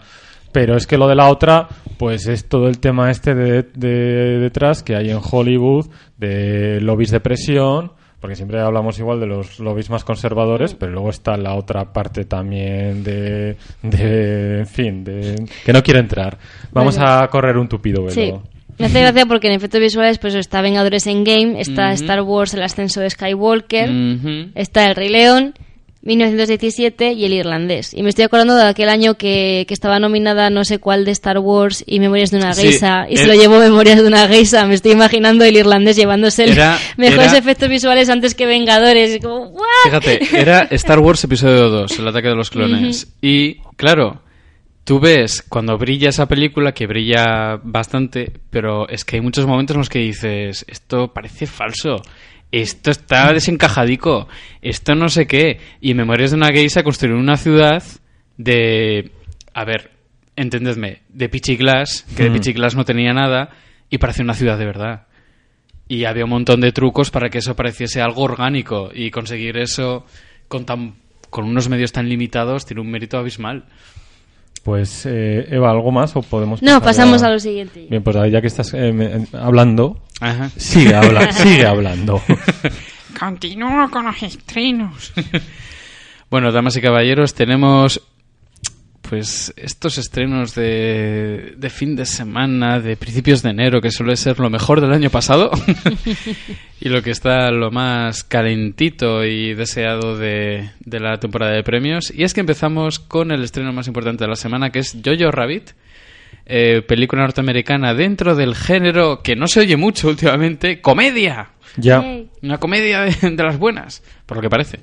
Pero es que lo de la otra, pues es todo el tema de detrás que hay en Hollywood, de lobbies de presión, porque siempre hablamos igual de los lobbies más conservadores, pero luego está la otra parte también que no quiere entrar. Vamos a correr un tupido velo. Sí. Me hace gracia porque en efectos visuales pues está Vengadores Endgame, está Star Wars El Ascenso de Skywalker, está El Rey León, 1917 y El Irlandés. Y me estoy acordando de aquel año que estaba nominada no sé cuál de Star Wars y Memorias de una Geisha. Sí, y se lo llevó Memorias de una Geisha. Me estoy imaginando El Irlandés llevándose mejores efectos visuales antes que Vengadores. Y como, ¿what? Fíjate, era Star Wars Episodio 2, El Ataque de los Clones. Y, claro, tú ves cuando brilla esa película, que brilla bastante, pero es que hay muchos momentos en los que dices, esto parece falso. Esto está desencajadico, esto no sé qué. Y Memorias de una Geisha construyó una ciudad de... A ver, entendedme, de Pichiglas, que de Pichiglas no tenía nada, y parecía una ciudad de verdad. Y había un montón de trucos para que eso pareciese algo orgánico, y conseguir eso con unos medios tan limitados tiene un mérito abismal. Pues, Eva, ¿algo más o podemos pasar? No, pasamos a lo siguiente. Bien, pues ya que estás hablando, sigue hablando. Continúo con los estrenos. Bueno, damas y caballeros, tenemos pues estos estrenos de fin de semana, de principios de enero, que suele ser lo mejor del año pasado y lo que está lo más calentito y deseado de la temporada de premios. Y es que empezamos con el estreno más importante de la semana, que es Jojo Rabbit, película norteamericana dentro del género que no se oye mucho últimamente, comedia. Ya. Una comedia de las buenas, por lo que parece.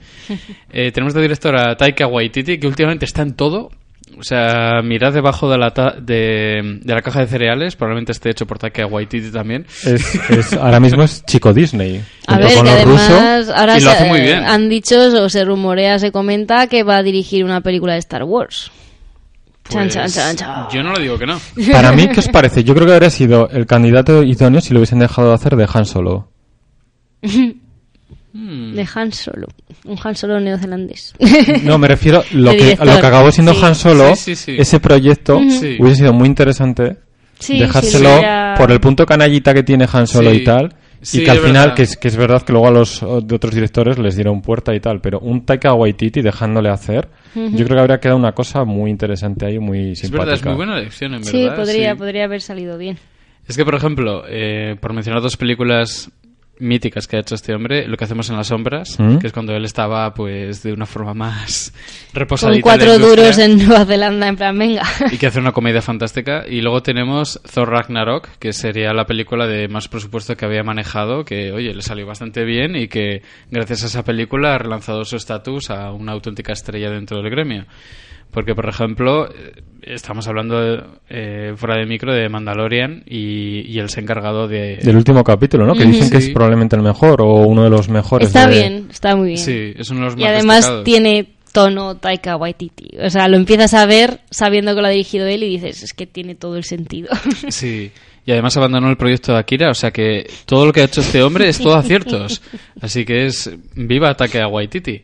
Tenemos de directora Taika Waititi, que últimamente está en todo. O sea, mirad debajo de la caja de cereales. Probablemente esté hecho por Taika Waititi también. Ahora mismo es chico Disney. A ver, con los rusos, ahora y lo hace muy bien. Han dicho, o se rumorea, se comenta que va a dirigir una película de Star Wars. Pues, chan. Yo no le digo que no. Para mí, ¿qué os parece? Yo creo que habría sido el candidato idóneo si lo hubiesen dejado de hacer de Han Solo. De Han Solo, un Han Solo neozelandés. No, me refiero a lo que acabó siendo Han Solo, ese proyecto hubiese sido muy interesante dejárselo por el punto canallita que tiene Han Solo y tal. Sí, y que al final, que es verdad que luego a los de otros directores les dieron puerta y tal, pero un Taika Waititi dejándole hacer, uh-huh, yo creo que habría quedado una cosa muy interesante ahí, muy simpática. Es verdad, es muy buena elección, en verdad. Sí, podría haber salido bien. Es que, por ejemplo, por mencionar dos películas míticas que ha hecho este hombre, Lo que hacemos en las sombras, ¿mm?, que es cuando él estaba pues de una forma más reposadita, con 4 duros en Nueva Zelanda, en plan venga, y que hace una comedia fantástica. Y luego tenemos Thor Ragnarok, que sería la película de más presupuesto que había manejado, que oye, le salió bastante bien y que gracias a esa película ha relanzado su estatus a una auténtica estrella dentro del gremio. Porque, por ejemplo, estamos hablando fuera de micro de Mandalorian y él se ha encargado de... Del último capítulo, ¿no? Que dicen, sí, que es probablemente el mejor o uno de los mejores. Está bien, está muy bien. Sí, es uno de los más destacados. Tiene tono Taika Waititi. O sea, lo empiezas a ver sabiendo que lo ha dirigido él y dices, es que tiene todo el sentido. Sí, y además abandonó el proyecto de Akira. O sea que todo lo que ha hecho este hombre es todo aciertos. Así que es viva Taika Waititi.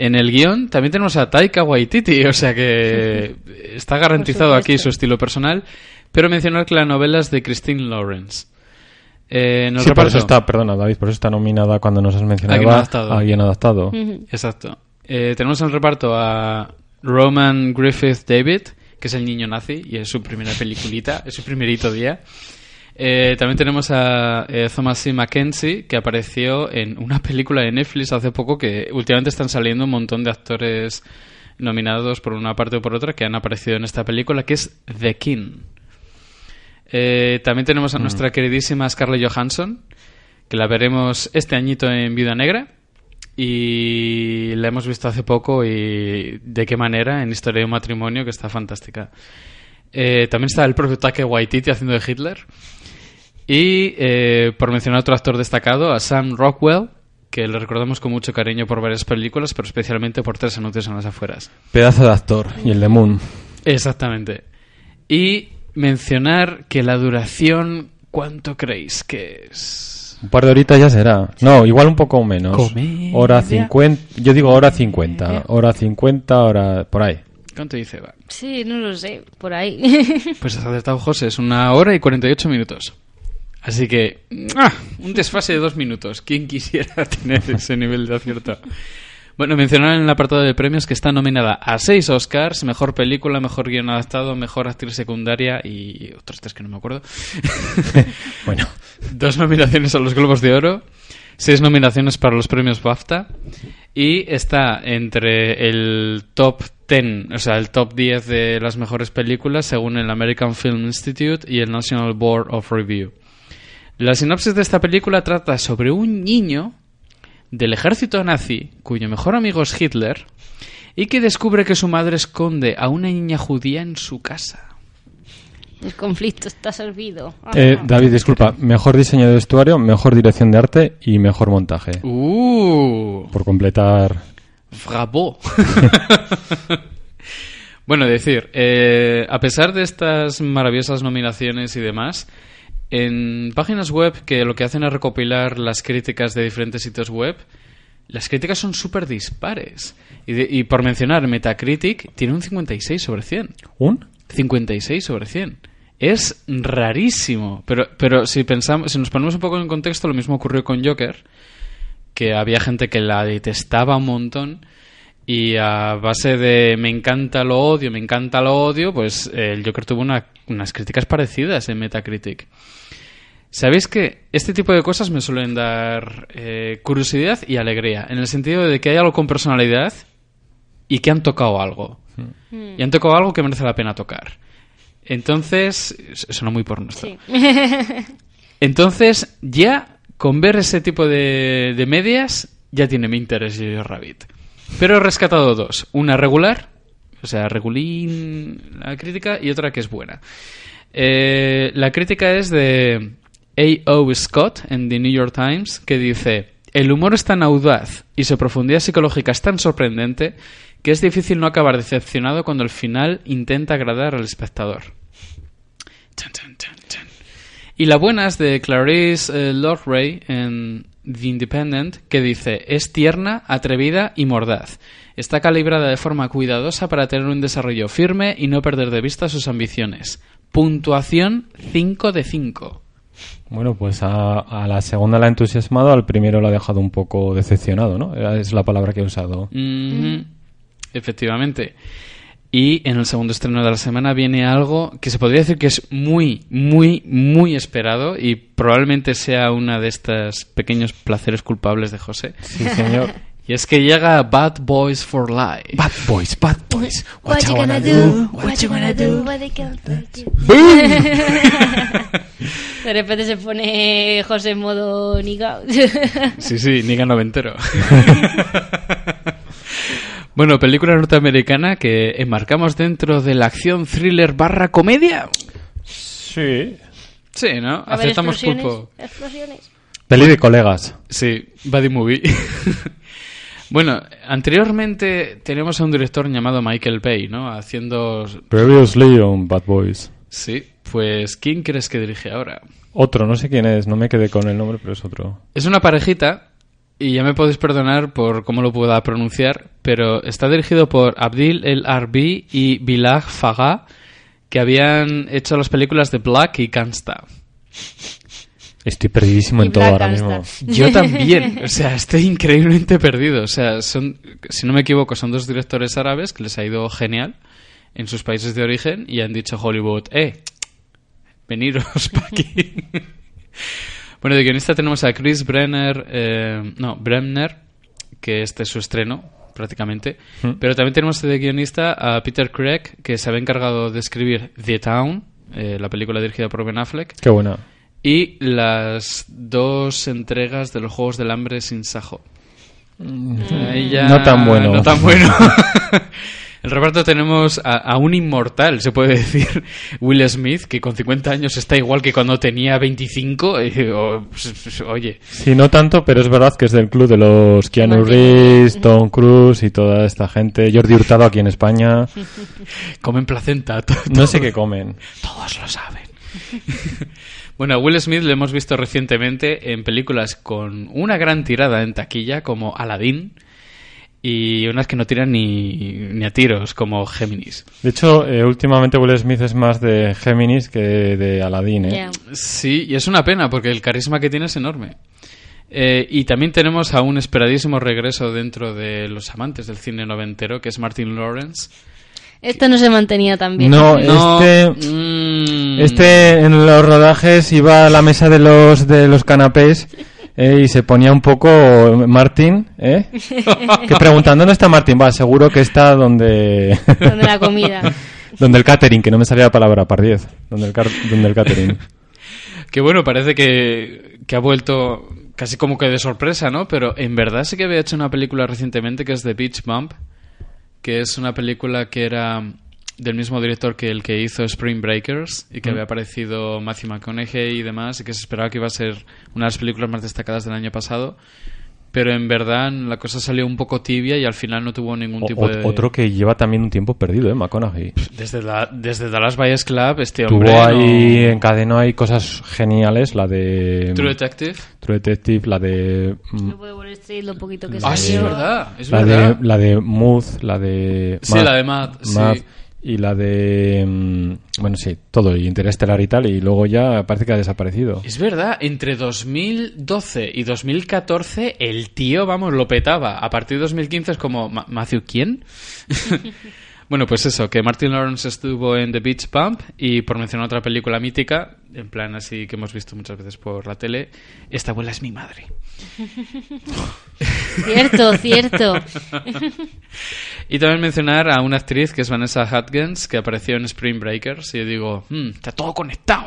En el guión también tenemos a Taika Waititi, o sea que está garantizado aquí su estilo personal. Pero mencionar que la novela es de Christine Lawrence. Sí, por eso está, perdona David, por eso está nominada cuando nos has mencionado a Guión Adaptado. Uh-huh. Exacto. Tenemos en el reparto a Roman Griffith David, que es el niño nazi y es su primera peliculita, es su primerito día. También tenemos a Thomas C. Mackenzie, que apareció en una película de Netflix hace poco, que últimamente están saliendo un montón de actores nominados por una parte o por otra que han aparecido en esta película, que es The King. También tenemos a nuestra queridísima Scarlett Johansson, que la veremos este añito en Viuda Negra, y la hemos visto hace poco, y de qué manera, en Historia de un matrimonio, que está fantástica. También está el propio Taika Waititi haciendo de Hitler. Y, por mencionar otro actor destacado, a Sam Rockwell, que le recordamos con mucho cariño por varias películas, pero especialmente por 3 anuncios en las afueras. Pedazo de actor, y el de Moon. Exactamente. Y mencionar que la duración, ¿cuánto creéis que es? Un par de horitas ya será. No, igual un poco menos. Comedia. Hora 50, por ahí. ¿Cuánto dice Eva? Sí, no lo sé, por ahí. Pues has acertado, José, es 1 hora y 48 minutos. Así que, un desfase de 2 minutos. ¿Quién quisiera tener ese nivel de acierto? Bueno, mencionar en el apartado de premios que está nominada a 6 Oscars, mejor película, mejor guión adaptado, mejor actriz secundaria y otros 3 que no me acuerdo. Bueno, 2 nominaciones a los Globos de Oro, 6 nominaciones para los premios BAFTA, y está entre el top 10, o sea, el top 10 de las mejores películas según el American Film Institute y el National Board of Review. La sinopsis de esta película trata sobre un niño del ejército nazi cuyo mejor amigo es Hitler y que descubre que su madre esconde a una niña judía en su casa. El conflicto está servido. David, disculpa, mejor diseño de vestuario, mejor dirección de arte y mejor montaje. Por completar... ¡Bravo! Bueno, decir, a pesar de estas maravillosas nominaciones y demás... En páginas web que lo que hacen es recopilar las críticas de diferentes sitios web, las críticas son súper dispares. Y por mencionar, Metacritic tiene un 56 sobre 100. ¿Un? 56 sobre 100. Es rarísimo. Pero si nos ponemos un poco en contexto, lo mismo ocurrió con Joker, que había gente que la detestaba un montón. Y a base de me encanta, lo odio, pues el Joker tuvo unas críticas parecidas en Metacritic. ¿Sabéis que este tipo de cosas me suelen dar curiosidad y alegría? En el sentido de que hay algo con personalidad y que han tocado algo. Mm. Y han tocado algo que merece la pena tocar. Entonces, suena muy porno esto. Sí. Entonces, ya con ver ese tipo de medias, ya tiene mi interés Jojo Rabbit. Pero he rescatado 2. Una regular, o sea, regulín la crítica, y otra que es buena. La crítica es de A.O. Scott en The New York Times, que dice: el humor es tan audaz y su profundidad psicológica es tan sorprendente que es difícil no acabar decepcionado cuando el final intenta agradar al espectador. Chan, chan, chan, chan. Y la buena es de Clarice Lowry en The Independent, que dice: es tierna, atrevida y mordaz. Está calibrada de forma cuidadosa para tener un desarrollo firme y no perder de vista sus ambiciones. Puntuación 5 de 5. Bueno, pues a la segunda la ha entusiasmado, al primero la ha dejado un poco decepcionado, ¿no? Es la palabra que he usado. Mm-hmm. Efectivamente. Y en el segundo estreno de la semana viene algo que se podría decir que es muy, muy, muy esperado y probablemente sea una de estas pequeños placeres culpables de José. Sí, señor. Y es que llega Bad Boys for Life. Bad Boys, Bad Boys. What you gonna do? What you gonna do? What they can't do. ¡Boom! De repente se pone José en modo niga. Sí, sí, niga noventero. Bueno, película norteamericana que enmarcamos dentro de la acción thriller barra comedia. Sí. Sí, ¿no? A aceptamos ver, pulpo. Explosiones. Peli de colegas. Sí, buddy movie. Bueno, anteriormente tenemos a un director llamado Michael Bay, ¿no? Haciendo... Previously on Bad Boys. Sí, pues ¿quién crees que dirige ahora? Otro, no sé quién es, no me quedé con el nombre, pero es otro. Es una parejita, y ya me podéis perdonar por cómo lo pueda pronunciar, pero está dirigido por Abdil El Arbi y Bilal Faghah, que habían hecho las películas de Black y Kansta. Estoy perdidísimo en todo ahora mismo. Yo también, o sea, estoy increíblemente perdido. O sea, son, si no me equivoco, son dos directores árabes que les ha ido genial en sus países de origen y han dicho Hollywood, veniros para aquí. Bueno, de guionista tenemos a Chris Brenner, Bremner, que este es su estreno prácticamente, pero también tenemos de guionista a Peter Craig, que se había encargado de escribir The Town, la película dirigida por Ben Affleck. Qué buena. Y las dos entregas de los Juegos del Hambre sin Sajo. No tan bueno. No tan bueno. El reparto tenemos a un inmortal, se puede decir, Will Smith, que con 50 años está igual que cuando tenía 25. Oye. Sí, no tanto, pero es verdad que es del club de los Keanu Reeves, Tom Cruise y toda esta gente. Jordi Hurtado aquí en España. Comen placenta. No sé qué comen. Todos lo saben. Bueno, a Will Smith le hemos visto recientemente en películas con una gran tirada en taquilla, como Aladdin, y unas que no tiran ni a tiros, como Géminis. De hecho, últimamente Will Smith es más de Géminis que de Aladdin, ¿eh? Yeah. Sí, y es una pena, porque el carisma que tiene es enorme. Y también tenemos a un esperadísimo regreso dentro de los amantes del cine noventero, que es Martin Lawrence. Este no se mantenía tan bien. No. Este en los rodajes iba a la mesa de los canapés y se ponía un poco Martín, que preguntando dónde está Martín, seguro que está donde la comida, donde el catering, que no me salía la palabra, pardiez, donde el catering. Que bueno, parece que ha vuelto casi como que de sorpresa, ¿no? Pero en verdad sí que había hecho una película recientemente que es The Beach Bump, que es una película que era del mismo director que el que hizo Spring Breakers y que había aparecido Matthew McConaughey y demás, y que se esperaba que iba a ser una de las películas más destacadas del año pasado, pero en verdad la cosa salió un poco tibia y al final no tuvo ningún tipo de... Otro que lleva también un tiempo perdido, McConaughey. Desde Dallas Buyers Club, este hombre... Encadenó ahí cosas geniales, la de... True Detective, la de... Lo puede volver Street, lo poquito que salió. Sí, es verdad, La de Mood, la de... Sí, la de Matt, sí. Y la de... Bueno, sí, todo, y Interestelar y tal, y luego ya parece que ha desaparecido. Es verdad, entre 2012 y 2014 el tío, lo petaba. A partir de 2015 es como... ¿Matthew quién? Bueno, pues eso, que Martin Lawrence estuvo en The Beach Bump, y por mencionar otra película mítica, en plan así que hemos visto muchas veces por la tele, Esta abuela es mi madre. Cierto. Y también mencionar a una actriz que es Vanessa Hudgens, que apareció en Spring Breakers, y yo digo, está todo conectado.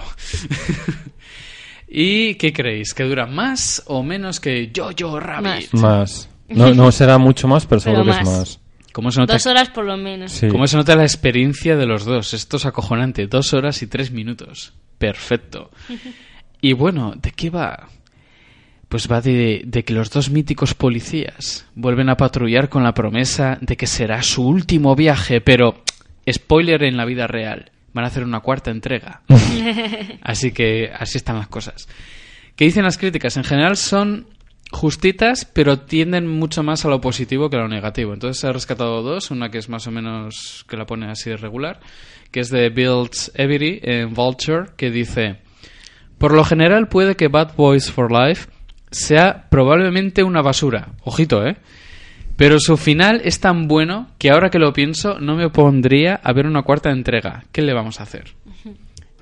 ¿Y qué creéis? ¿Que dura más o menos que Jojo Rabbit? Más. No será mucho más, pero seguro que es más. ¿Cómo se nota? 2 horas por lo menos. Sí. ¿Cómo se nota la experiencia de los dos? Esto es acojonante. 2 horas y 3 minutos. Perfecto. Y bueno, ¿de qué va? Pues va de que los dos míticos policías vuelven a patrullar con la promesa de que será su último viaje, pero, spoiler, en la vida real, van a hacer una 4ª entrega. Así que así están las cosas. ¿Qué dicen las críticas? En general son... justitas, pero tienden mucho más a lo positivo que a lo negativo. Entonces se ha rescatado 2, una que es más o menos que la pone así de regular, que es de Bill Every en Vulture, que dice: Por lo general puede que Bad Boys for Life sea probablemente una basura, ojito, pero su final es tan bueno que ahora que lo pienso no me opondría a ver una cuarta entrega. ¿Qué le vamos a hacer?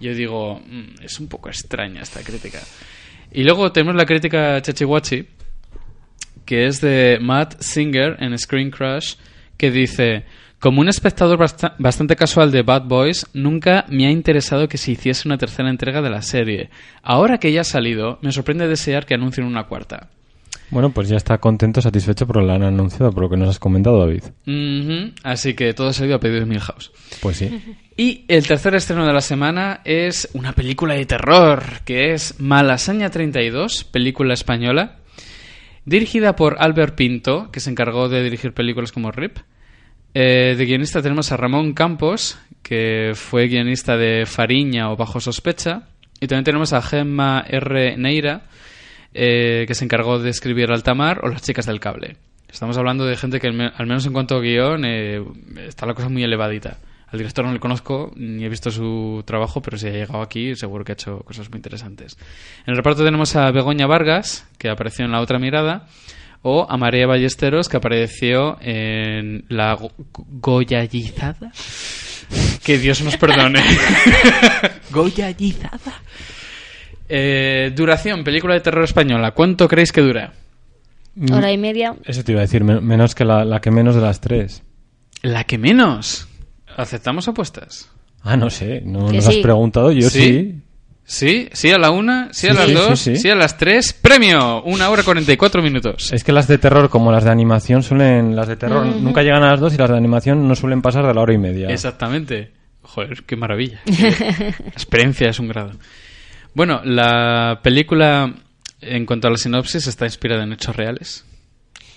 Yo digo, es un poco extraña esta crítica. Y luego tenemos la crítica Chachihuachi, que es de Matt Singer en Screen Crush, que dice: como un espectador bastante casual de Bad Boys, nunca me ha interesado que se hiciese una tercera entrega de la serie. Ahora que ya ha salido, me sorprende desear que anuncien una cuarta. Bueno, pues ya está contento, satisfecho por lo que han anunciado, por lo que nos has comentado, David. Así que todo ha salido a pedido de Milhouse. Pues sí. Y el tercer estreno de la semana es una película de terror, que es Malasaña 32, película española, dirigida por Albert Pinto, que se encargó de dirigir películas como RIP. De guionista tenemos a Ramón Campos, que fue guionista de Fariña o Bajo Sospecha. Y también tenemos a Gemma R. Neira, que se encargó de escribir Altamar o Las chicas del cable. Estamos hablando de gente que al menos en cuanto a guión está la cosa muy elevadita. Al director no le conozco, ni he visto su trabajo, pero si ha llegado aquí seguro que ha hecho cosas muy interesantes. En el reparto tenemos a Begoña Vargas, que apareció en La otra mirada, o a María Ballesteros, que apareció en La Goyallizada. Que Dios nos perdone. Goyallizada. Duración, película de terror española. ¿Cuánto creéis que dura? Hora y media. Eso te iba a decir, menos que la que menos de las tres. ¿La que menos? ¿Aceptamos apuestas? Ah, no sé. No nos has preguntado. Yo sí. Sí a la una, sí a las dos, sí a las tres. ¡Premio! 1 hora 44 minutos. Es que las de terror, como las de animación, suelen... Las de terror nunca llegan a las 2 y las de animación no suelen pasar de la hora y media. Exactamente. Joder, qué maravilla. La experiencia es un grado. Bueno, la película, en cuanto a la sinopsis, está inspirada en hechos reales.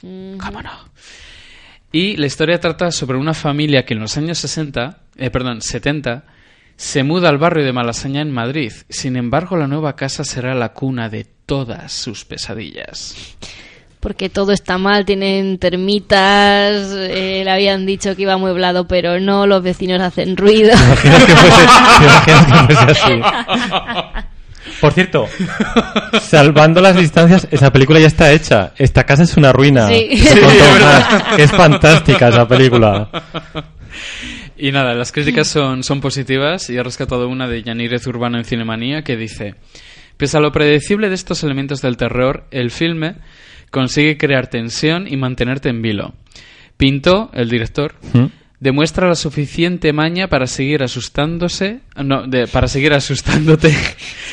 ¿Cómo no? Y la historia trata sobre una familia que en los años 70... se muda al barrio de Malasaña en Madrid. Sin embargo, la nueva casa será la cuna de todas sus pesadillas. Porque todo está mal, tienen termitas, le habían dicho que iba amueblado, pero no, los vecinos hacen ruido. Imagino que fuese así. Por cierto, salvando las distancias, esa película ya está hecha. Esta casa es una ruina. Sí, es fantástica esa película. Y nada, las críticas son positivas y he rescatado una de Yanirez Urbano en Cinemanía que dice: pese a lo predecible de estos elementos del terror, el filme consigue crear tensión y mantenerte en vilo. Pinto, el director, demuestra la suficiente maña para seguir asustándote. Se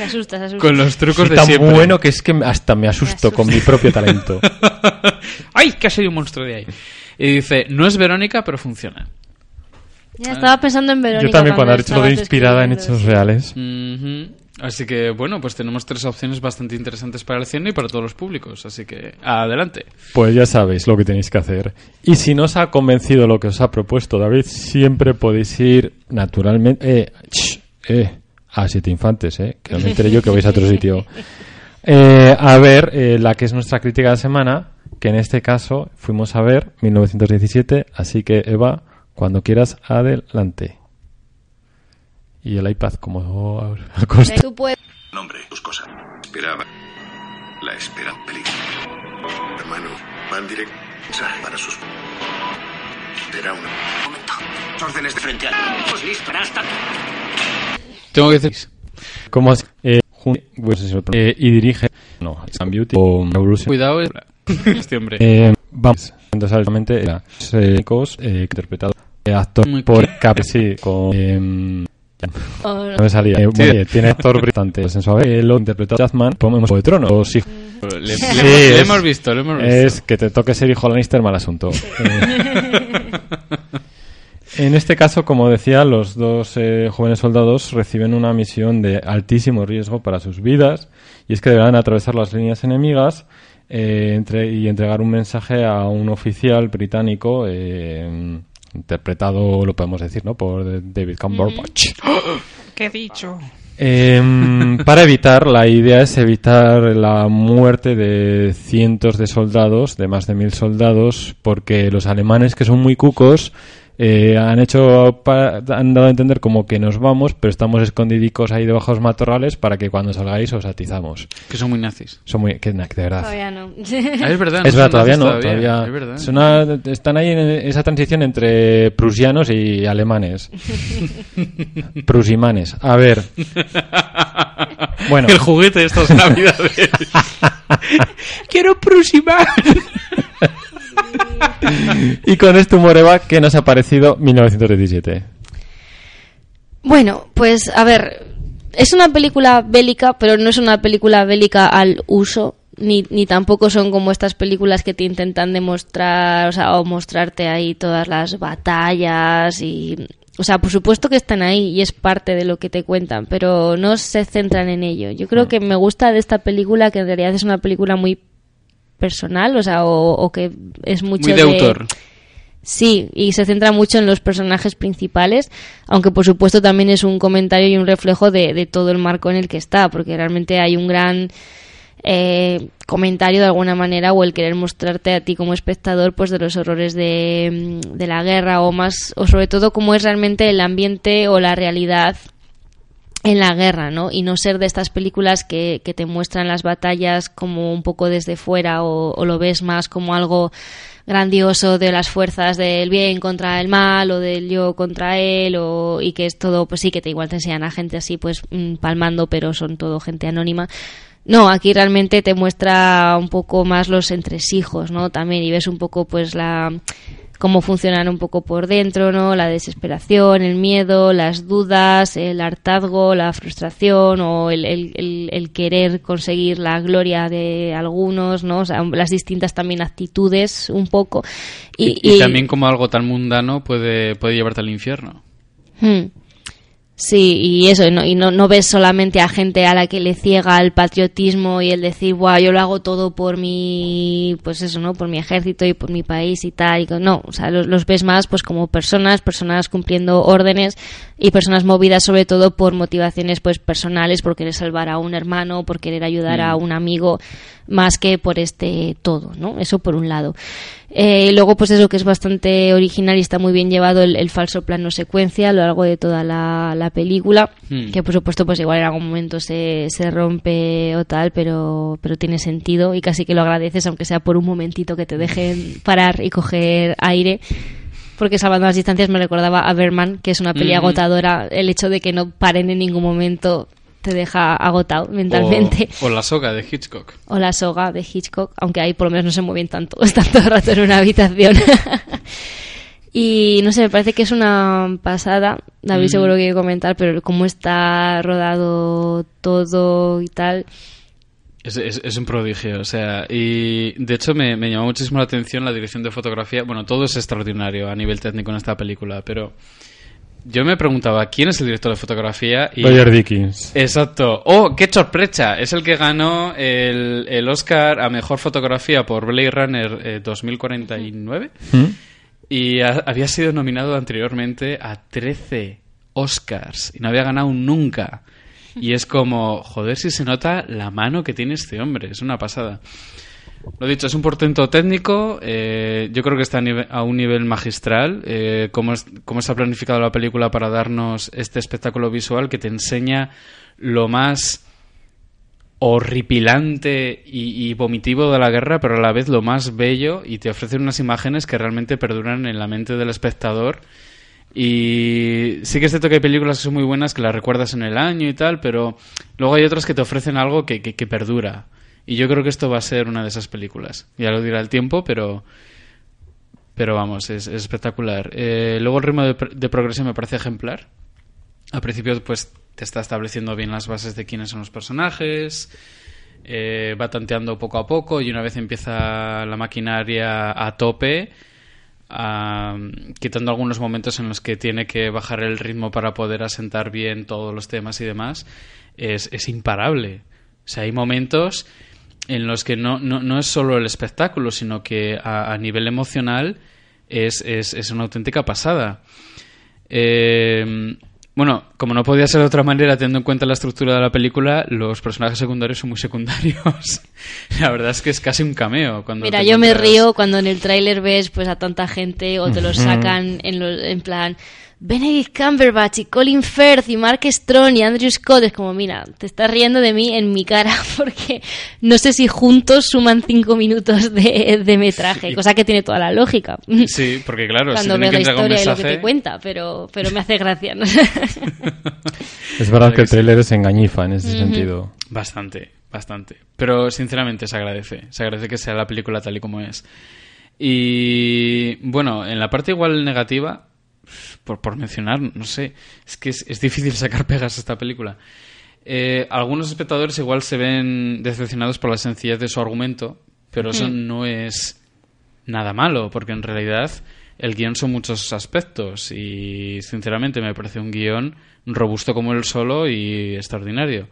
asusta. Con los trucos de siempre. Tan bueno que es que hasta me asusto con mi propio talento. ¡Ay, que ha salido un monstruo de ahí! Y dice: no es Verónica, pero funciona. Ya estaba pensando en Verónica. Yo también cuando he dicho lo de inspirada en hechos reales. Así que, bueno, pues tenemos tres opciones bastante interesantes para el cine y para todos los públicos. Así que, adelante. Pues ya sabéis lo que tenéis que hacer. Y si no os ha convencido lo que os ha propuesto David, siempre podéis ir naturalmente a 7 Infantes, que no me enteré yo que vais a otro sitio. A ver, la que es nuestra crítica de la semana, que en este caso fuimos a ver 1917. Así que, Eva, cuando quieras, adelante. Y el iPad como a costa. Tú puedes. Nombre, tus cosas. Esperaba. La espera peligro. Hermano, van directo para sus... Será una... Momento. Órdenes de frente al... Pues dispara hasta... Tengo que decir... ¿Cómo es? Y dirige... No, Sam Beauty o Revolution. Cuidado, este hombre. Vamos. Entonces, altamente, era... interpretado... actor muy por Capri, sí, con... no me salía. Bueno, tiene actor brillante. Lo interpretó Chazman, ponemos de trono. O sí. Lo hemos visto. Es que te toque ser hijo Lannister, mal asunto. En este caso, como decía, los dos jóvenes soldados reciben una misión de altísimo riesgo para sus vidas, y es que deberán atravesar las líneas enemigas y entregar un mensaje a un oficial británico. Interpretado, lo podemos decir, ¿no?, por David Cumberbatch. ¿Qué he dicho? Para evitar, la idea es evitar la muerte de cientos de soldados, de más de 1000 soldados, porque los alemanes, que son muy cucos, Han dado a entender como que nos vamos, pero estamos escondidicos ahí debajo de los matorrales para que cuando salgáis os atizamos. Que son muy nazis. Son muy... Que, de verdad. Todavía no. Es verdad. Es verdad, todavía no. Todavía. Es verdad. Están ahí en esa transición entre prusianos y alemanes. Prusimanes. A ver. Bueno. El juguete de estas navidades. Quiero prusimar. Y con este humor, Eva, ¿qué nos ha parecido 1917? Bueno, pues a ver, es una película bélica, pero no es una película bélica al uso, ni tampoco son como estas películas que te intentan demostrar, o sea, o mostrarte ahí todas las batallas y... O sea, por supuesto que están ahí y es parte de lo que te cuentan, pero no se centran en ello. Yo creo que me gusta de esta película que en realidad es una película muy personal, o sea, o que es mucho muy de autor. Sí, y se centra mucho en los personajes principales, aunque por supuesto también es un comentario y un reflejo de todo el marco en el que está, porque realmente hay un gran comentario de alguna manera, o el querer mostrarte a ti como espectador pues de los horrores de la guerra, o más, o sobre todo cómo es realmente el ambiente o la realidad en la guerra, ¿no? Y no ser de estas películas que te muestran las batallas como un poco desde fuera, o lo ves más como algo grandioso de las fuerzas del bien contra el mal, o del yo contra él, y que es todo, pues sí, que igual te enseñan a gente así pues palmando, pero son todo gente anónima. No, aquí realmente te muestra un poco más los entresijos, ¿no? También, y ves un poco pues cómo funcionan un poco por dentro, ¿no? La desesperación, el miedo, las dudas, el hartazgo, la frustración, o el querer conseguir la gloria de algunos, ¿no? O sea, las distintas también actitudes un poco. Y también como algo tan mundano puede llevarte al infierno. Sí, y eso, y no ves solamente a gente a la que le ciega el patriotismo y el decir, guau, yo lo hago todo por mi, pues eso, ¿no? Por mi ejército y por mi país y tal, no, o sea, los ves más pues como personas cumpliendo órdenes, y personas movidas sobre todo por motivaciones pues personales, por querer salvar a un hermano, por querer ayudar a un amigo, más que por todo, ¿no? Eso por un lado. Y luego pues eso, que es bastante original y está muy bien llevado el falso plano secuencia a lo largo de toda la película, que por supuesto pues igual en algún momento se rompe o tal, pero tiene sentido y casi que lo agradeces, aunque sea por un momentito que te dejen parar y coger aire, porque salvando las distancias me recordaba a Birdman, que es una peli agotadora. El hecho de que no paren en ningún momento te deja agotado mentalmente. O La soga de Hitchcock. Aunque ahí por lo menos no se mueven tanto, están todo el rato en una habitación. Y no sé, me parece que es una pasada. David seguro que quiere comentar, pero cómo está rodado todo y tal. Es un prodigio, o sea, y de hecho me llamó muchísimo la atención la dirección de fotografía. Bueno, todo es extraordinario a nivel técnico en esta película, pero... Yo me preguntaba, ¿quién es el director de fotografía? Roger Deakins. Exacto. ¡Oh, qué sorpresa! Es el que ganó el Oscar a Mejor Fotografía por Blade Runner 2049. Y había sido nominado anteriormente a 13 Oscars y no había ganado nunca. Y es como, joder, si se nota la mano que tiene este hombre. Es una pasada. Lo dicho, es un portento técnico. Yo creo que está a un nivel magistral. Cómo se ha planificado la película para darnos este espectáculo visual que te enseña lo más horripilante y vomitivo de la guerra, pero a la vez lo más bello, y te ofrece unas imágenes que realmente perduran en la mente del espectador. Y sí que es cierto que hay películas que son muy buenas, que las recuerdas en el año y tal, pero luego hay otras que te ofrecen algo que perdura. Y yo creo que esto va a ser una de esas películas. Ya lo dirá el tiempo, pero vamos, es espectacular. Luego el ritmo de progresión me parece ejemplar. Al principio pues te está estableciendo bien las bases de quiénes son los personajes, va tanteando poco a poco, y una vez empieza la maquinaria a tope, quitando algunos momentos en los que tiene que bajar el ritmo para poder asentar bien todos los temas y demás, es imparable. O sea, hay momentos en los que no es solo el espectáculo, sino que a nivel emocional es una auténtica pasada. Bueno, como no podía ser de otra manera, teniendo en cuenta la estructura de la película, los personajes secundarios son muy secundarios. La verdad es que es casi un cameo. Cuando mira, yo me río cuando en el tráiler ves pues a tanta gente o te los sacan en plan Benedict Cumberbatch y Colin Firth y Mark Strong y Andrew Scott. Es como, mira, te estás riendo de mí en mi cara porque no sé si juntos suman 5 minutos de metraje, sí, cosa que tiene toda la lógica. Sí, porque claro, cuando si veo la historia mensaje... y lo que te cuenta, pero me hace gracia, ¿no? Es verdad que el tráiler es engañifa en ese sentido. Bastante. Pero sinceramente se agradece que sea la película tal y como es. Y bueno, en la parte igual negativa, por mencionar, no sé, es que es difícil sacar pegas a esta película. Algunos espectadores igual se ven decepcionados por la sencillez de su argumento, pero eso no es nada malo, porque en realidad el guión son muchos aspectos y sinceramente me parece un guión robusto como él solo y extraordinario.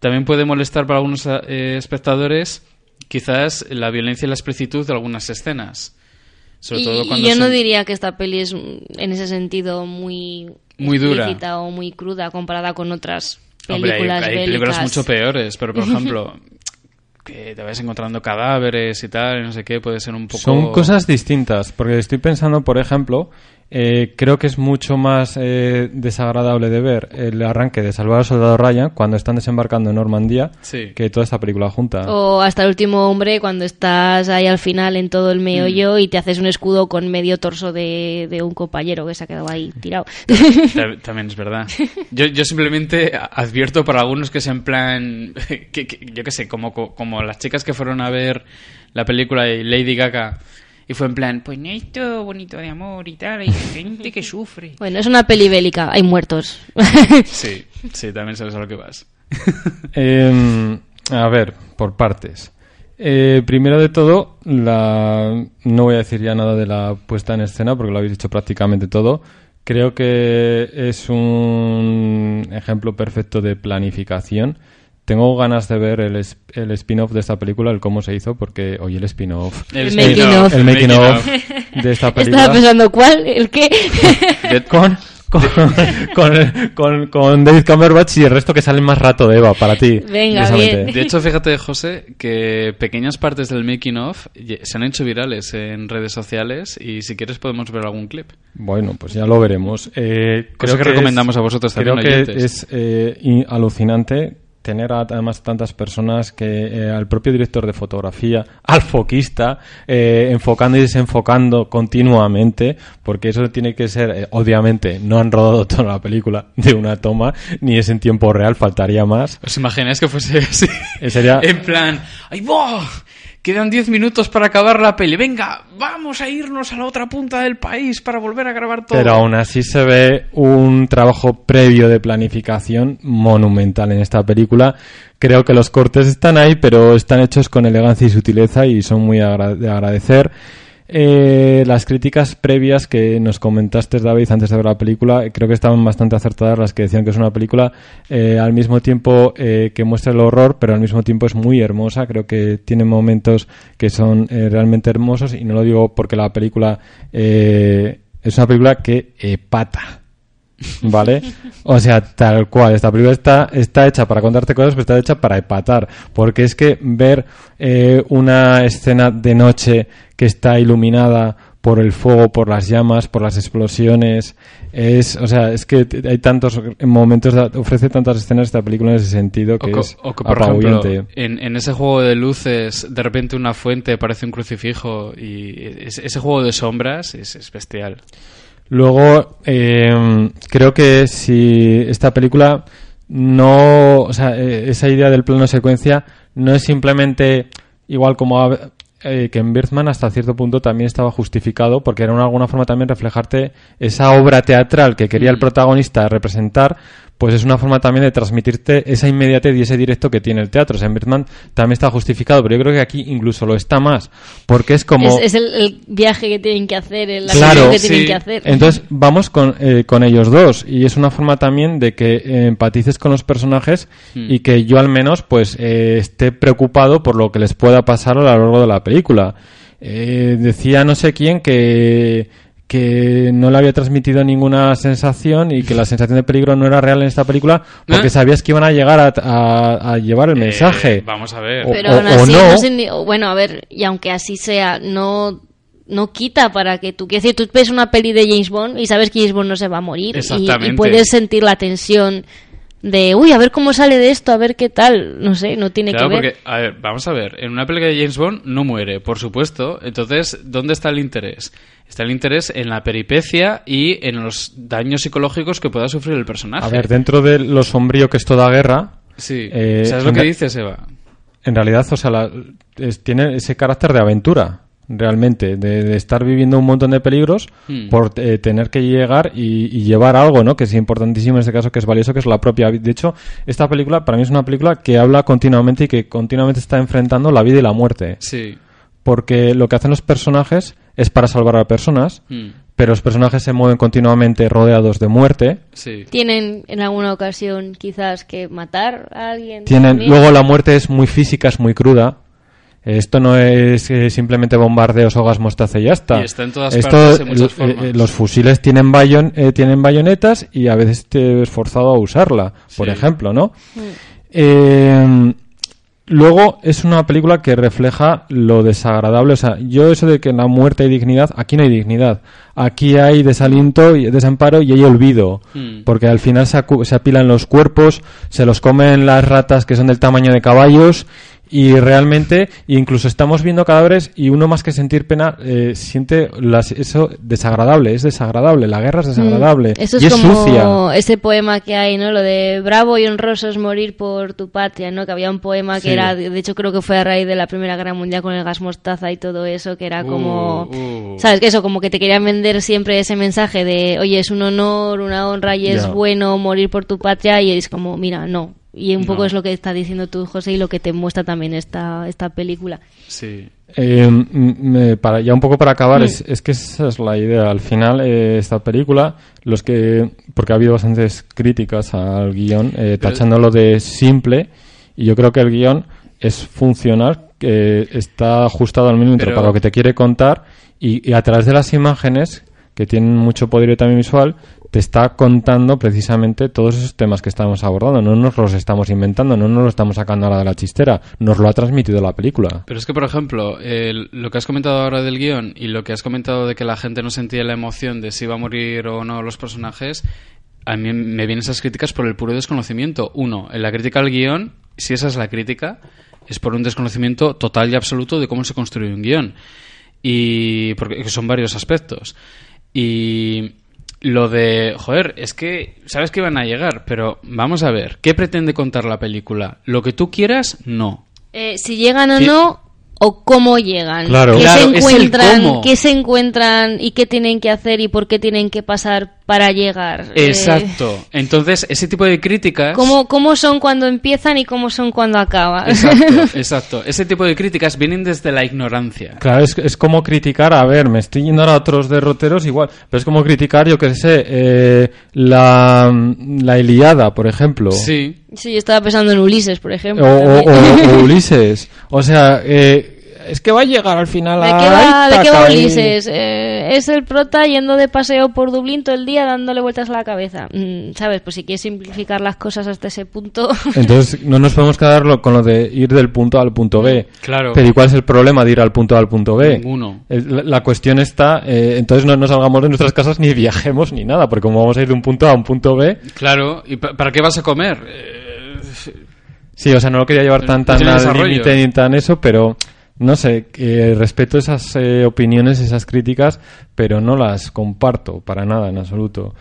También puede molestar para algunos espectadores quizás la violencia y la explicitud de algunas escenas. Sobre todo cuando yo no diría que esta peli es en ese sentido muy dura o muy cruda comparada con otras películas bélicas. Hay películas mucho peores, pero por ejemplo que te vas encontrando cadáveres y tal, no sé qué, puede ser un poco... Son cosas distintas, porque estoy pensando, por ejemplo, creo que es mucho más desagradable de ver el arranque de Salvar al Soldado Ryan cuando están desembarcando en Normandía, sí, que toda esta película junta. O Hasta el último hombre, cuando estás ahí al final en todo el meollo y te haces un escudo con medio torso de un compañero que se ha quedado ahí tirado. También es verdad. Yo simplemente advierto para algunos que es en plan... que, yo qué sé, como las chicas que fueron a ver la película de Lady Gaga... Y fue en plan, pues no es todo bonito de amor y tal, hay gente que sufre. Bueno, es una peli bélica, hay muertos. Sí, también sabes a lo que vas. A ver, por partes. Primero de todo, no voy a decir ya nada de la puesta en escena porque lo habéis dicho prácticamente todo. Creo que es un ejemplo perfecto de planificación. Tengo ganas de ver el spin-off de esta película, el cómo se hizo, porque... Oye, el spin-off. El making-of de esta película. Estaba pensando, ¿cuál? ¿El qué? Con David Cumberbatch y el resto que salen más rato de Eva, para ti. Venga, bien. De hecho, fíjate, José, que pequeñas partes del making-of se han hecho virales en redes sociales y si quieres podemos ver algún clip. Bueno, pues ya lo veremos. Creo que recomendamos a vosotros también, oyentes. Creo que es alucinante... tener además tantas personas que al propio director de fotografía, al foquista, enfocando y desenfocando continuamente, porque eso tiene que ser, obviamente, no han rodado toda la película de una toma, ni es en tiempo real, faltaría más. ¿Os imagináis que fuese así? Sería... en plan, ¡ay, boh! Quedan 10 minutos para acabar la peli. Venga, vamos a irnos a la otra punta del país para volver a grabar todo. Pero aún así se ve un trabajo previo de planificación monumental en esta película. Creo que los cortes están ahí, pero están hechos con elegancia y sutileza y son muy de agradecer. Las críticas previas que nos comentaste, David, antes de ver la película, creo que estaban bastante acertadas, las que decían que es una película al mismo tiempo que muestra el horror, pero al mismo tiempo es muy hermosa. Creo que tiene momentos que son realmente hermosos, y no lo digo porque la película es una película que pata, ¿vale? O sea, tal cual. Esta película está hecha para contarte cosas, pero está hecha para empatar, porque es que ver una escena de noche que está iluminada por el fuego, por las llamas, por las explosiones, es que hay tantos momentos, ofrece tantas escenas esta película en ese sentido que es apabullante. Ejemplo, en ese juego de luces, de repente una fuente parece un crucifijo, y ese juego de sombras es bestial. Luego, creo que si esta película no... O sea, esa idea del plano secuencia no es simplemente igual como... que en Birdman hasta cierto punto también estaba justificado, porque era de alguna forma también reflejarte esa obra teatral que quería el protagonista representar, pues es una forma también de transmitirte esa inmediatez y ese directo que tiene el teatro. O sea, en Birdman también está justificado, pero yo creo que aquí incluso lo está más, porque es como... Es el viaje que tienen que hacer, el claro, que tienen que hacer. Entonces vamos con ellos dos, y es una forma también de que empatices con los personajes y que yo al menos pues esté preocupado por lo que les pueda pasar a lo largo de la película. Decía no sé quién que que no le había transmitido ninguna sensación y que la sensación de peligro no era real en esta película porque sabías que iban a llegar a llevar el mensaje. Vamos a ver. Pero aún así, no. Bueno, a ver, y aunque así sea, no quita para que tú... Quiero decir, tú ves una peli de James Bond y sabes que James Bond no se va a morir. Exactamente. Y puedes sentir la tensión de, uy, a ver cómo sale de esto, a ver qué tal, no sé, no tiene que ver. Claro, porque, a ver, vamos a ver, en una película de James Bond no muere, por supuesto, entonces, ¿dónde está el interés? Está el interés en la peripecia y en los daños psicológicos que pueda sufrir el personaje. A ver, dentro de lo sombrío que es toda guerra... Sí, ¿sabes lo que dices, Eva? En realidad, o sea, tiene ese carácter de aventura, realmente, de estar viviendo un montón de peligros por tener que llegar y llevar algo, ¿no? Que es importantísimo en este caso, que es valioso, que es la propia vida. De hecho, esta película para mí es una película que habla continuamente y que continuamente está enfrentando la vida y la muerte. Sí. Porque lo que hacen los personajes es para salvar a personas, pero los personajes se mueven continuamente rodeados de muerte. Sí. Tienen en alguna ocasión quizás que matar a alguien. Luego la muerte es muy física, es muy cruda. Esto no es simplemente bombardeos o gas mostaza y ya está. Y está en todas partes, en muchas formas. Los fusiles tienen bayonetas y a veces te ves forzado a usarla, por ejemplo, ¿no? Sí. Luego es una película que refleja lo desagradable. O sea, yo eso de que en la muerte hay dignidad, aquí no hay dignidad. Aquí hay desaliento, y desamparo y hay olvido. Porque al final se apilan los cuerpos, se los comen las ratas que son del tamaño de caballos... Y realmente, incluso estamos viendo cadáveres y uno más que sentir pena siente eso desagradable, es desagradable, la guerra es desagradable eso es y como es sucia. Ese poema que hay, ¿no? Lo de bravo y honroso es morir por tu patria, ¿no? Que había un poema que era, de hecho creo que fue a raíz de la Primera Guerra Mundial con el gas mostaza y todo eso, que era como, ¿sabes? Que eso, como que te querían vender siempre ese mensaje de, oye, es un honor, una honra y es bueno morir por tu patria y es como, mira, no. Y un poco es lo que está diciendo tú, José, y lo que te muestra también esta película. Sí. Ya un poco para acabar, es que esa es la idea. Al final, esta película, porque ha habido bastantes críticas al guión, tachándolo de simple, y yo creo que el guión es funcional, está ajustado al milímetro para lo que te quiere contar, y a través de las imágenes, que tienen mucho poder también visual, te está contando precisamente todos esos temas que estamos abordando. No nos los estamos inventando, no nos lo estamos sacando ahora de la chistera. Nos lo ha transmitido la película. Pero es que, por ejemplo, lo que has comentado ahora del guión y lo que has comentado de que la gente no sentía la emoción de si iba a morir o no los personajes, a mí me vienen esas críticas por el puro desconocimiento. Uno, en la crítica al guión, si esa es la crítica, es por un desconocimiento total y absoluto de cómo se construye un guión. Y porque son varios aspectos. Y... lo de, joder, es que sabes que iban a llegar, pero vamos a ver, ¿qué pretende contar la película? Lo que tú quieras, no. Si llegan o no, o cómo llegan. Claro. ¿Qué se encuentran? ¿Qué se encuentran y qué tienen que hacer y por qué tienen que pasar para llegar? Exacto. Entonces, ese tipo de críticas... ¿Cómo son cuando empiezan y cómo son cuando acaban? Exacto. Ese tipo de críticas vienen desde la ignorancia. Claro, es como criticar, a ver, me estoy yendo a otros derroteros igual, pero es como criticar, yo qué sé, la Ilíada, por ejemplo. Sí. Sí, yo estaba pensando en Ulises, por ejemplo. O Ulises. O sea, es que va a llegar al final a... ¿De qué va Ulises? Es el prota yendo de paseo por Dublín todo el día dándole vueltas a la cabeza. ¿Sabes? Pues si quieres simplificar las cosas hasta ese punto... Entonces no nos podemos quedar con lo de ir del punto A al punto B. Claro. Pero ¿y cuál es el problema de ir al punto A al punto B? Ninguno. La cuestión está... entonces no nos salgamos de nuestras casas ni viajemos ni nada, porque como vamos a ir de un punto A a un punto B... Claro. ¿Y para qué vas a comer? Sí, o sea, no lo quería llevar tan al límite ni tan eso, pero... No sé, respeto esas opiniones, esas críticas, pero no las comparto para nada en absoluto.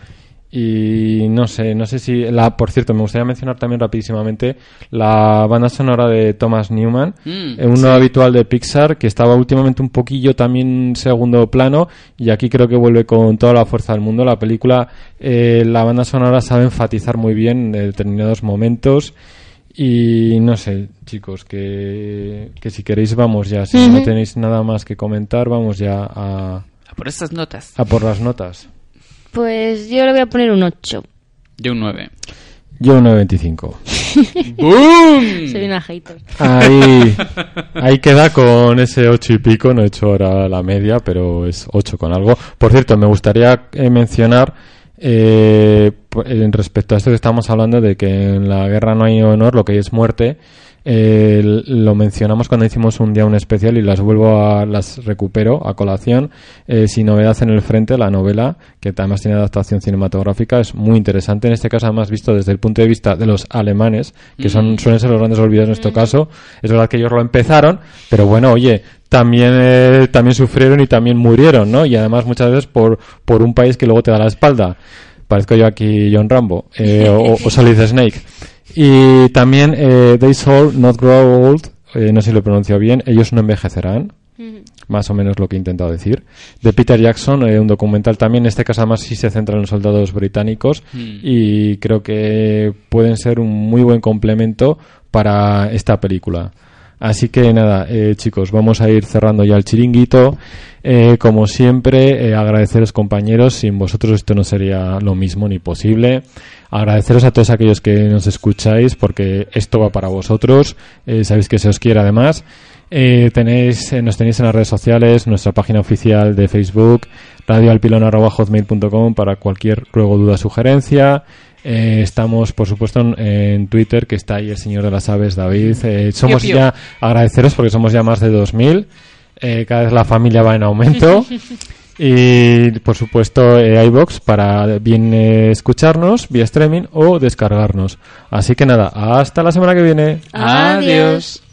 Y no sé si... por cierto, me gustaría mencionar también rapidísimamente la banda sonora de Thomas Newman, habitual de Pixar, que estaba últimamente un poquillo también segundo plano, y aquí creo que vuelve con toda la fuerza del mundo. La película, la banda sonora sabe enfatizar muy bien en determinados momentos. Y no sé, chicos, que si queréis vamos ya, si no tenéis nada más que comentar, vamos ya a por estas notas. A por las notas. Pues yo le voy a poner un 8. Yo un 9. Yo 9.25. ¡Boom! Soy una hater. Ahí queda con ese 8 y pico. No he hecho ahora la media, pero es 8 con algo. Por cierto, me gustaría mencionar, respecto a esto que estamos hablando de que en la guerra no hay honor, lo que hay es muerte. Lo mencionamos cuando hicimos un día un especial y las recupero a colación. Sin novedad en el frente, la novela, que además tiene adaptación cinematográfica, es muy interesante. En este caso, además, visto desde el punto de vista de los alemanes, que suelen ser los grandes olvidados en este caso. Es verdad que ellos lo empezaron, pero bueno, oye, también sufrieron y también murieron, ¿no? Y además muchas veces por un país que luego te da la espalda. Parezco yo aquí John Rambo, o Solid Snake. Y también They Shall Not Grow Old, no sé si lo pronuncio bien, ellos no envejecerán, más o menos lo que he intentado decir. De Peter Jackson, un documental también, en este caso además sí se centra en los soldados británicos, y creo que pueden ser un muy buen complemento para esta película. Así que nada, chicos, vamos a ir cerrando ya el chiringuito. Como siempre, agradeceros, compañeros. Sin vosotros esto no sería lo mismo ni posible. Agradeceros a todos aquellos que nos escucháis, porque esto va para vosotros. Sabéis que se os quiere, además. Nos tenéis en las redes sociales, nuestra página oficial de Facebook, radioalpilon@hotmail.com, para cualquier ruego, duda, sugerencia. Estamos, por supuesto, en Twitter, que está ahí el señor de las aves, David. Somos ya, agradeceros porque somos ya más de 2000. Cada vez la familia va en aumento. Y, por supuesto, iVoox, para bien escucharnos vía streaming o descargarnos. Así que nada, hasta la semana que viene. Adiós.